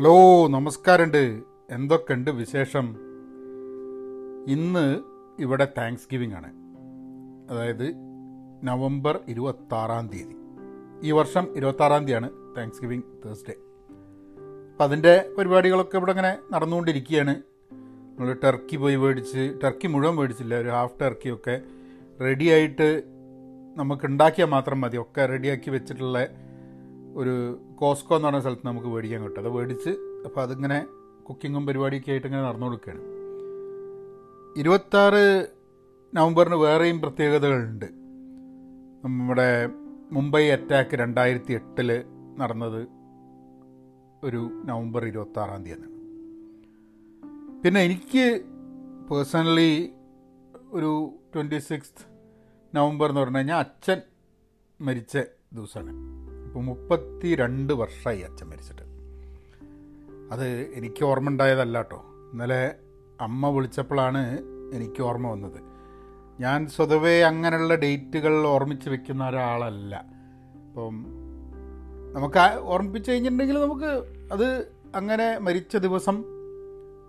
Hello, നമസ്കാരമുണ്ട്. എന്തൊക്കെയുണ്ട് വിശേഷം? ഇന്ന് ഇവിടെ താങ്ക്സ് ഗിവിംഗ് ആണ്. അതായത് നവംബർ 26-ാം തീയതി, ഈ വർഷം 26-ാം തീയതിയാണ് താങ്ക്സ് ഗിവിംഗ് തേഴ്സ്ഡേ. അപ്പം അതിൻ്റെ പരിപാടികളൊക്കെ ഇവിടെ ഇങ്ങനെ നടന്നുകൊണ്ടിരിക്കുകയാണ്. നമ്മൾ ടർക്കി പോയി മേടിച്ച്, ടർക്കി മുഴുവൻ മേടിച്ചില്ല, ഒരു ഹാഫ് ടർക്കിയൊക്കെ റെഡിയായിട്ട് നമുക്ക് ഉണ്ടാക്കിയാൽ മാത്രം മതി. ഒക്കെ റെഡിയാക്കി വെച്ചിട്ടുള്ള ഒരു കോസ്കോ എന്ന് പറഞ്ഞ സ്ഥലത്ത് നമുക്ക് മേടിക്കാൻ കിട്ടും. അത് മേടിച്ച് അപ്പോൾ അതിങ്ങനെ കുക്കിങ്ങും പരിപാടിയൊക്കെ ആയിട്ട് ഇങ്ങനെ നടന്നു കൊടുക്കുകയാണ്. 26 നവംബറിന് വേറെയും പ്രത്യേകതകളുണ്ട്. നമ്മുടെ മുംബൈ അറ്റാക്ക് 2008 നടന്നത് ഒരു നവംബർ 26-ാം തീയതിയാണ്. പിന്നെ എനിക്ക് പേഴ്സണലി ഒരു 26 നവംബർ എന്ന് പറഞ്ഞു കഴിഞ്ഞാൽ അച്ഛൻ മരിച്ച ദിവസമാണ്. ഇപ്പോൾ 32 വർഷമായി അച്ഛൻ മരിച്ചിട്ട്. അത് എനിക്ക് ഓർമ്മ ഉണ്ടായതല്ല കേട്ടോ, ഇന്നലെ അമ്മ വിളിച്ചപ്പോഴാണ് എനിക്ക് ഓർമ്മ വന്നത്. ഞാൻ സ്വതവേ അങ്ങനെയുള്ള ഡേറ്റുകൾ ഓർമ്മിച്ച് വെക്കുന്ന ഒരാളല്ല. അപ്പം നമുക്ക് ഓർമ്മിപ്പിച്ച് കഴിഞ്ഞിട്ടുണ്ടെങ്കിൽ നമുക്ക് അത് അങ്ങനെ മരിച്ച ദിവസം,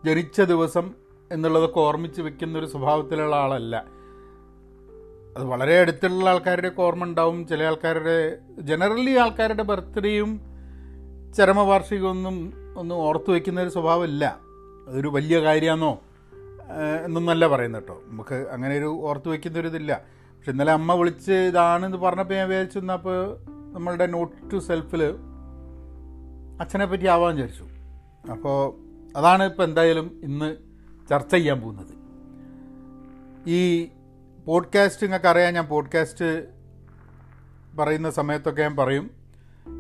ജനിച്ച ദിവസം എന്നുള്ളതൊക്കെ ഓർമ്മിച്ച് വെക്കുന്നൊരു സ്വഭാവത്തിലുള്ള ആളല്ല. അത് വളരെ അടുത്തുള്ള ആൾക്കാരുടെയൊക്കെ ഓർമ്മ ഉണ്ടാവും. ചില ആൾക്കാരുടെ, ജനറലി ആൾക്കാരുടെ ബർത്ത്ഡേയും ചരമവാർഷികമൊന്നും ഓർത്തു വയ്ക്കുന്നൊരു സ്വഭാവമില്ല. അതൊരു വലിയ കാര്യമാണെന്നോ എന്നൊന്നല്ല പറയുന്നത് കേട്ടോ, നമുക്ക് അങ്ങനെ ഒരു ഓർത്തു വയ്ക്കുന്നൊരിതില്ല. പക്ഷെ ഇന്നലെ അമ്മ വിളിച്ച് ഇതാണെന്ന് പറഞ്ഞപ്പോൾ ഞാൻ വിചാരിച്ചു, എന്നപ്പോൾ നമ്മളുടെ നോട്ട് ടു സെൽഫിൽ അച്ഛനെ പറ്റി ആവാൻ വിചാരിച്ചു. അപ്പോൾ അതാണ് ഇപ്പോൾ എന്തായാലും ഇന്ന് ചർച്ച ചെയ്യാൻ പോകുന്നത്. ഈ പോഡ്കാസ്റ്റ് നിങ്ങൾക്ക് അറിയാം, ഞാൻ പോഡ്കാസ്റ്റ് പറയുന്ന സമയത്തൊക്കെ ഞാൻ പറയും,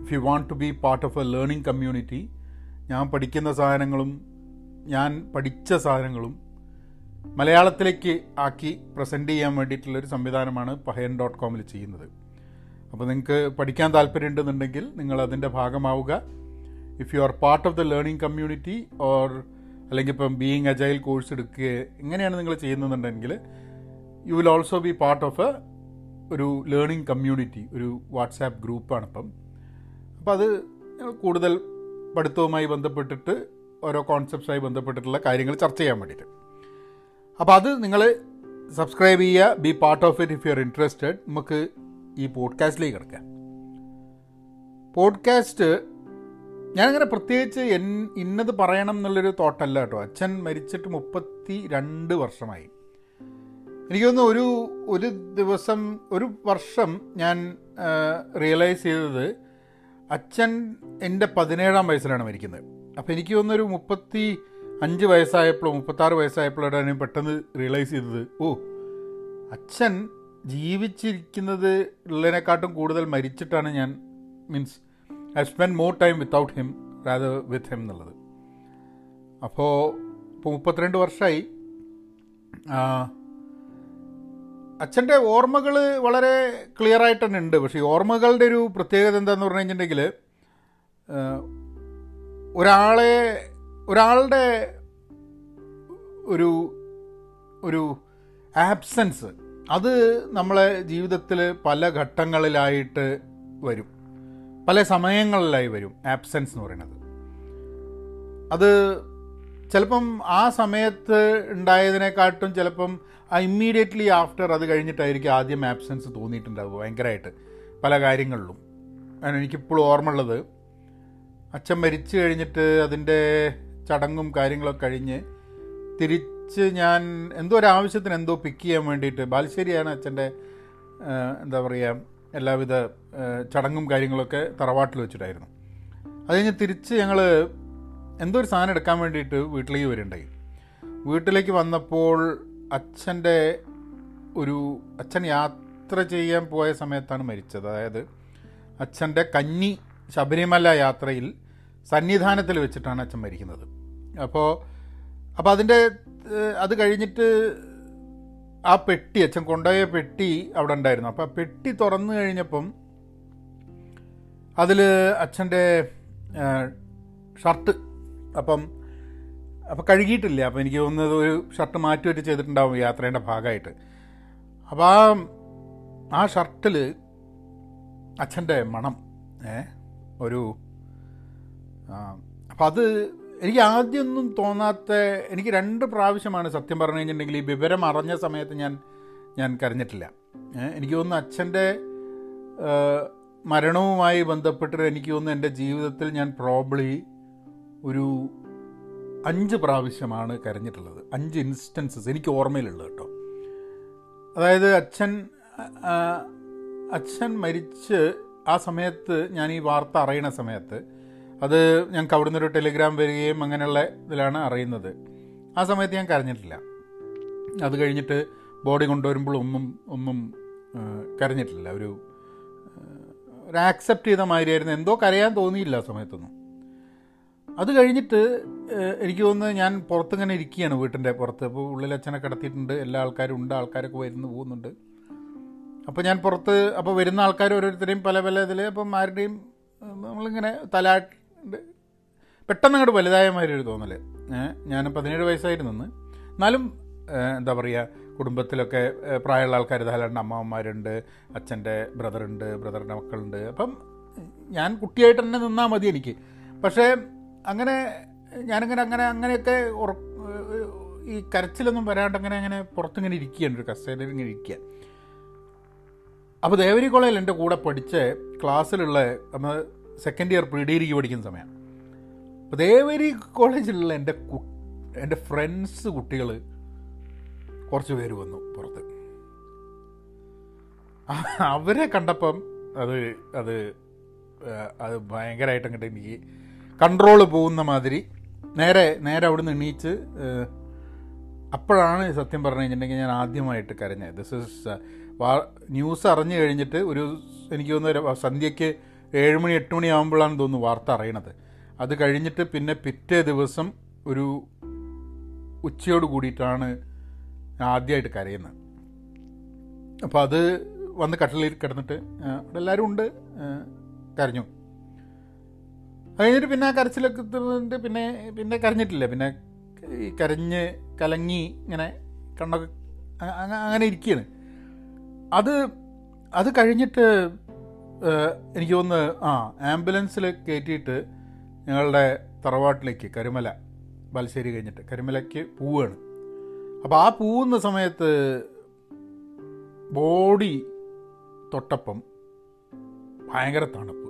if you want to be part of a learning community, ഞാൻ പഠിക്കുന്ന സാധനങ്ങളും ഞാൻ പഠിച്ച സാധനങ്ങളും മലയാളത്തിലേക്ക് ആക്കി പ്രസൻറ്റ് ചെയ്യാൻ വേണ്ടിയിട്ടുള്ളൊരു സംവിധാനമാണ് pahen.com ചെയ്യുന്നത്. അപ്പോൾ നിങ്ങൾക്ക് പഠിക്കാൻ താല്പര്യമുണ്ടെന്നുണ്ടെങ്കിൽ നിങ്ങളതിൻ്റെ ഭാഗമാവുക. If you are part of the learning community or അല്ലെങ്കിൽ ഇപ്പം ബീയിങ് അജൈൽ കോഴ്സ് എടുക്കുക, എങ്ങനെയാണ് നിങ്ങൾ ചെയ്യുന്നതെന്നുണ്ടെങ്കിൽ you will also be part of a ഒരു ലേണിംഗ് കമ്മ്യൂണിറ്റി. ഒരു വാട്സാപ്പ് ഗ്രൂപ്പാണിപ്പം. അപ്പോൾ അത് കൂടുതൽ പഠിത്തവുമായി ബന്ധപ്പെട്ടിട്ട് ഓരോ കോൺസെപ്റ്റ്സുമായി ബന്ധപ്പെട്ടിട്ടുള്ള കാര്യങ്ങൾ ചർച്ച ചെയ്യാൻ വേണ്ടിയിട്ട്. അപ്പോൾ അത് നിങ്ങൾ സബ്സ്ക്രൈബ് ചെയ്യുക. Be part of it if you are interested. നമുക്ക് ഈ പോഡ്കാസ്റ്റിലേക്ക് കിടക്കാം. പോഡ്കാസ്റ്റ് ഞാനിങ്ങനെ പ്രത്യേകിച്ച് ഇന്നത് പറയണം എന്നുള്ളൊരു തോട്ടല്ല കേട്ടോ. അച്ഛൻ മരിച്ചിട്ട് 32 വർഷമായി. എനിക്കൊന്ന് ഒരു വർഷം ഞാൻ റിയലൈസ് ചെയ്തത് അച്ഛൻ എൻ്റെ 17-ാം വയസ്സിലാണ് മരിക്കുന്നത്. അപ്പോൾ എനിക്ക് തോന്നുന്നൊരു 35 വയസ്സായപ്പോഴോ 36 വയസ്സായപ്പോഴാണ് പെട്ടെന്ന് റിയലൈസ് ചെയ്തത്, ഓ അച്ഛൻ ജീവിച്ചിരിക്കുന്നത് ഉള്ളതിനെക്കാട്ടും കൂടുതൽ മരിച്ചിട്ടാണ് ഞാൻ, means I spend more time without him rather with him എന്നുള്ളത്. അപ്പോൾ ഇപ്പോൾ 32 വർഷമായി. അച്ഛൻ്റെ ഓർമ്മകൾ വളരെ ക്ലിയറായിട്ട് തന്നെ ഉണ്ട്. പക്ഷേ ഈ ഓർമ്മകളുടെ ഒരു പ്രത്യേകത എന്താണെന്ന് പറഞ്ഞു കഴിഞ്ഞിട്ടുണ്ടെങ്കിൽ, ഒരാളുടെ ഒരു ഒരു ആബ്സെൻസ് അത് നമ്മളെ ജീവിതത്തിൽ പല ഘട്ടങ്ങളിലായിട്ട് വരും, പല സമയങ്ങളിലായി വരും. ആബ്സെൻസ് എന്ന് പറയുന്നത് അത് ചിലപ്പം ആ സമയത്ത് ഉണ്ടായതിനെക്കാട്ടും ചിലപ്പം ഇമ്മീഡിയറ്റ്ലി ആഫ്റ്റർ അത് കഴിഞ്ഞിട്ടായിരിക്കും ആദ്യം ആബ്സെൻസ് തോന്നിയിട്ടുണ്ടാവുക ഭയങ്കരമായിട്ട് പല കാര്യങ്ങളിലും. കാരണം എനിക്കിപ്പോഴും ഓർമ്മ ഉള്ളത്, അച്ഛൻ മരിച്ചു കഴിഞ്ഞിട്ട് അതിൻ്റെ ചടങ്ങും കാര്യങ്ങളൊക്കെ കഴിഞ്ഞ് തിരിച്ച് ഞാൻ എന്തോ ഒരു ആവശ്യത്തിന് എന്തോ പിക്ക് ചെയ്യാൻ വേണ്ടിയിട്ട് ബാലുശ്ശേരിയാണ് അച്ഛൻ്റെ എന്താ പറയുക എല്ലാവിധ ചടങ്ങും കാര്യങ്ങളൊക്കെ തറവാട്ടിൽ വെച്ചിട്ടായിരുന്നു. അത് കഴിഞ്ഞ് തിരിച്ച് ഞങ്ങൾ എന്തോ ഒരു സാധനം എടുക്കാൻ വേണ്ടിയിട്ട് വീട്ടിലേക്ക് വരുന്നുണ്ടായി. വീട്ടിലേക്ക് വന്നപ്പോൾ അച്ഛൻ യാത്ര ചെയ്യാൻ പോയ സമയത്താണ് മരിച്ചത്. അതായത് അച്ഛൻ്റെ കന്നി ശബരിമല യാത്രയിൽ സന്നിധാനത്തിൽ വെച്ചിട്ടാണ് അച്ഛൻ മരിക്കുന്നത്. അപ്പോൾ അത് കഴിഞ്ഞിട്ട് ആ പെട്ടി, അച്ഛൻ കൊണ്ടുപോയ പെട്ടി അവിടെ ഉണ്ടായിരുന്നു. അപ്പോൾ ആ പെട്ടി തുറന്നു കഴിഞ്ഞപ്പം അതിൽ അച്ഛൻ്റെ ഷർട്ട്, അപ്പം കഴുകിയിട്ടില്ല. അപ്പോൾ എനിക്ക് തോന്നുന്നത് ഒരു ഷർട്ട് മാറ്റി ചെയ്തിട്ടുണ്ടാവും യാത്രയുടെ ഭാഗമായിട്ട്. അപ്പോൾ ആ ഷർട്ടിൽ അച്ഛൻ്റെ മണം, ഒരു അപ്പം അത് എനിക്ക് ആദ്യമൊന്നും തോന്നാത്ത, എനിക്ക് 2 പ്രാവശ്യമാണ് സത്യം പറഞ്ഞു കഴിഞ്ഞിട്ടുണ്ടെങ്കിൽ ഈ വിവരം അറിഞ്ഞ സമയത്ത് ഞാൻ കരഞ്ഞിട്ടില്ല. എനിക്ക് തോന്നുന്നു അച്ഛൻ്റെ മരണവുമായി ബന്ധപ്പെട്ട് എനിക്ക് തോന്നുന്നു എൻ്റെ ജീവിതത്തിൽ ഞാൻ പ്രോബ്ലി ഒരു 5 പ്രാവശ്യമാണ് കരഞ്ഞിട്ടുള്ളത്. 5 ഇൻസ്റ്റൻസസ് എനിക്ക് ഓർമ്മയിലുള്ളത് കേട്ടോ. അതായത് അച്ഛൻ മരിച്ച് ആ സമയത്ത് ഞാൻ ഈ വാർത്ത അറിയണ സമയത്ത് അത് ഞങ്ങൾക്ക് അവിടെ നിന്നൊരു ടെലിഗ്രാം വരികയും അങ്ങനെയുള്ള ഇതിലാണ് അറിയുന്നത്. ആ സമയത്ത് ഞാൻ കരഞ്ഞിട്ടില്ല. അത് കഴിഞ്ഞിട്ട് ബോഡി കൊണ്ടുവരുമ്പോൾ ഒന്നും കരഞ്ഞിട്ടില്ല. ഒരു ആക്സെപ്റ്റ് ചെയ്ത മാതിരിയായിരുന്നു, എന്തോ കരയാൻ തോന്നിയില്ല ആ സമയത്തൊന്നും. അത് കഴിഞ്ഞിട്ട് എനിക്ക് തോന്നുന്നത് ഞാൻ പുറത്തിങ്ങനെ ഇരിക്കുകയാണ്, വീട്ടിൻ്റെ പുറത്ത്. അപ്പോൾ ഉള്ളിൽ അച്ഛനെ കിടത്തിയിട്ടുണ്ട്, എല്ലാ ആൾക്കാരും ഉണ്ട്, ആൾക്കാരൊക്കെ വരുന്നു പോകുന്നുണ്ട്. അപ്പോൾ ഞാൻ പുറത്ത്, അപ്പോൾ വരുന്ന ആൾക്കാർ ഓരോരുത്തരെയും പല പല ഇതിൽ, അപ്പം ആരുടെയും നമ്മളിങ്ങനെ പെട്ടെന്ന് അങ്ങോട്ട് വലുതായ മാതിരി ഒരു തോന്നൽ. ഞാൻ 17 വയസ്സായിരുന്നു അന്ന്. എന്നാലും എന്താ പറയുക, കുടുംബത്തിലൊക്കെ പ്രായമുള്ള ആൾക്കാർ ധാരാളം, അമ്മാവന്മാരുണ്ട്, അച്ഛൻ്റെ ബ്രദറുണ്ട്, ബ്രദറിൻ്റെ മക്കളുണ്ട്. അപ്പം ഞാൻ കുട്ടിയായിട്ട് തന്നെ നിന്നാൽ മതി എനിക്ക്. പക്ഷേ അങ്ങനെ അങ്ങനെയൊക്കെ ഈ കരച്ചിലൊന്നും വരാണ്ട് അങ്ങനെ പുറത്തിങ്ങനെ ഇരിക്കുകയാണ്, ഒരു കസ്റ്റഡിയിൽ ഇങ്ങനെ ഇരിക്കുക. അപ്പോൾ ദേവരി കോളേജിൽ എൻ്റെ കൂടെ പഠിച്ച് ക്ലാസ്സിലുള്ള നമ്മൾ 2nd ഇയർ പ്രീഡിഗ്രിക്ക് പഠിക്കുന്ന സമയമാണ്. അപ്പോൾ ദേവരി കോളേജിലുള്ള എൻ്റെ ഫ്രണ്ട്സ് കുട്ടികൾ കുറച്ച് പേര് വന്നു പുറത്ത്. അവരെ കണ്ടപ്പം അത് അത് അത് ഭയങ്കരമായിട്ട് അങ്ങോട്ട് എനിക്ക് കൺട്രോള് പോകുന്ന മാതിരി നേരെ അവിടുന്ന് എണീച്ച്. അപ്പോഴാണ് സത്യം പറഞ്ഞു കഴിഞ്ഞിട്ടുണ്ടെങ്കിൽ ഞാൻ ആദ്യമായിട്ട് കരഞ്ഞത്. ന്യൂസ് അറിഞ്ഞു കഴിഞ്ഞിട്ട് എനിക്ക് തോന്നുന്നു സന്ധ്യയ്ക്ക് 7 മണി 8 മണി ആകുമ്പോഴാണെന്ന് തോന്നുന്നു വാർത്ത അറിയണത്. അത് കഴിഞ്ഞിട്ട് പിന്നെ പിറ്റേ ദിവസം ഒരു ഉച്ചയോട് കൂടിയിട്ടാണ് ആദ്യമായിട്ട് കരയുന്നത്. അപ്പോൾ അത് വന്ന് കട്ടിലിൽ കിടന്നിട്ട് അവിടെ എല്ലാവരും ഉണ്ട് കരഞ്ഞു. അത് കഴിഞ്ഞിട്ട് പിന്നെ ആ കരച്ചിലൊക്കെ പിന്നെ കരഞ്ഞിട്ടില്ല. പിന്നെ ഈ കരഞ്ഞ് കലങ്ങി ഇങ്ങനെ കണ്ണൊക്കെ അങ്ങനെ ഇരിക്കുകയാണ്. അത് കഴിഞ്ഞിട്ട് എനിക്ക് തോന്നുന്നു ആംബുലൻസിൽ കയറ്റിയിട്ട് ഞങ്ങളുടെ തറവാട്ടിലേക്ക് കരുമല, ബാലുശ്ശേരി കഴിഞ്ഞിട്ട് കരുമലയ്ക്ക് പോവുകയാണ്. അപ്പോൾ ആ പോവുന്ന സമയത്ത് ബോഡി തൊട്ടപ്പം ഭയങ്കര തണുപ്പ്.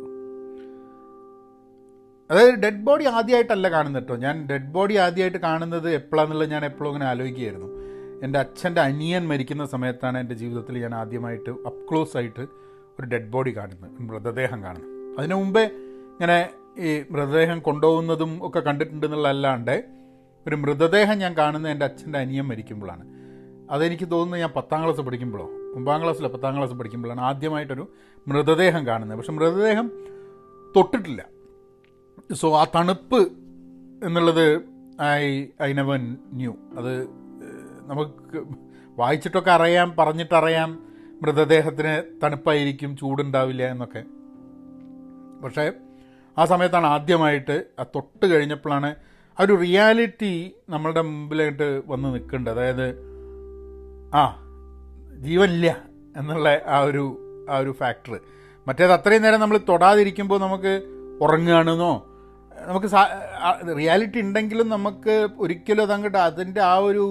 അതായത് ഡെഡ് ബോഡി ആദ്യമായിട്ടല്ല കാണുന്നത് കേട്ടോ. ഞാൻ ഡെഡ് ബോഡി ആദ്യമായിട്ട് കാണുന്നത് എപ്പോഴാണെന്നുള്ളത് ഞാൻ എപ്പോഴും ഇങ്ങനെ ആലോചിക്കുകയായിരുന്നു. എൻ്റെ അച്ഛൻ്റെ അനിയൻ മരിക്കുന്ന സമയത്താണ് എൻ്റെ ജീവിതത്തിൽ ഞാൻ ആദ്യമായിട്ട് അപ്പ് ക്ലോസ് ആയിട്ട് ഒരു ഡെഡ് ബോഡി കാണുന്നത്, മൃതദേഹം കാണുന്നത്. അതിനു മുമ്പേ ഇങ്ങനെ ഈ മൃതദേഹം കൊണ്ടുപോകുന്നതും ഒക്കെ കണ്ടിട്ടുണ്ടെന്നുള്ളതല്ലാണ്ട് ഒരു മൃതദേഹം ഞാൻ കാണുന്നത് എൻ്റെ അച്ഛൻ്റെ അനിയൻ മരിക്കുമ്പോഴാണ്. അതെനിക്ക് തോന്നുന്നത് ഞാൻ 10ാം ക്ലാസ് പഠിക്കുമ്പോഴോ 9ാം ക്ലാസ്സിലോ 10ാം ക്ലാസ് പഠിക്കുമ്പോഴാണ് ആദ്യമായിട്ടൊരു മൃതദേഹം കാണുന്നത്. പക്ഷെ മൃതദേഹം തൊട്ടിട്ടില്ല. സോ ആ തണുപ്പ് എന്നുള്ളത് ഐ നെവർ ന്യൂ. അത് നമുക്ക് വായിച്ചിട്ടൊക്കെ അറിയാം, പറഞ്ഞിട്ടറിയാം, മൃതദേഹത്തിന് തണുപ്പായിരിക്കും, ചൂടുണ്ടാവില്ല എന്നൊക്കെ. പക്ഷേ ആ സമയത്താണ് ആദ്യമായിട്ട് ആ തൊട്ട് കഴിഞ്ഞപ്പോഴാണ് ആ ഒരു റിയാലിറ്റി നമ്മളുടെ മുമ്പിലായിട്ട് വന്ന് നിൽക്കേണ്ടത്. അതായത് ജീവനില്ല എന്നുള്ള ആ ഒരു ഫാക്ടർ. മറ്റേത് അത്രയും നേരം നമ്മൾ തൊടാതിരിക്കുമ്പോൾ നമുക്ക് ഉറങ്ങുകയാണെന്നോ, നമുക്ക് റിയാലിറ്റി ഉണ്ടെങ്കിലും നമുക്ക് ഒരിക്കലും അതങ്ങോട്ട് അതിൻ്റെ ആ ഒരു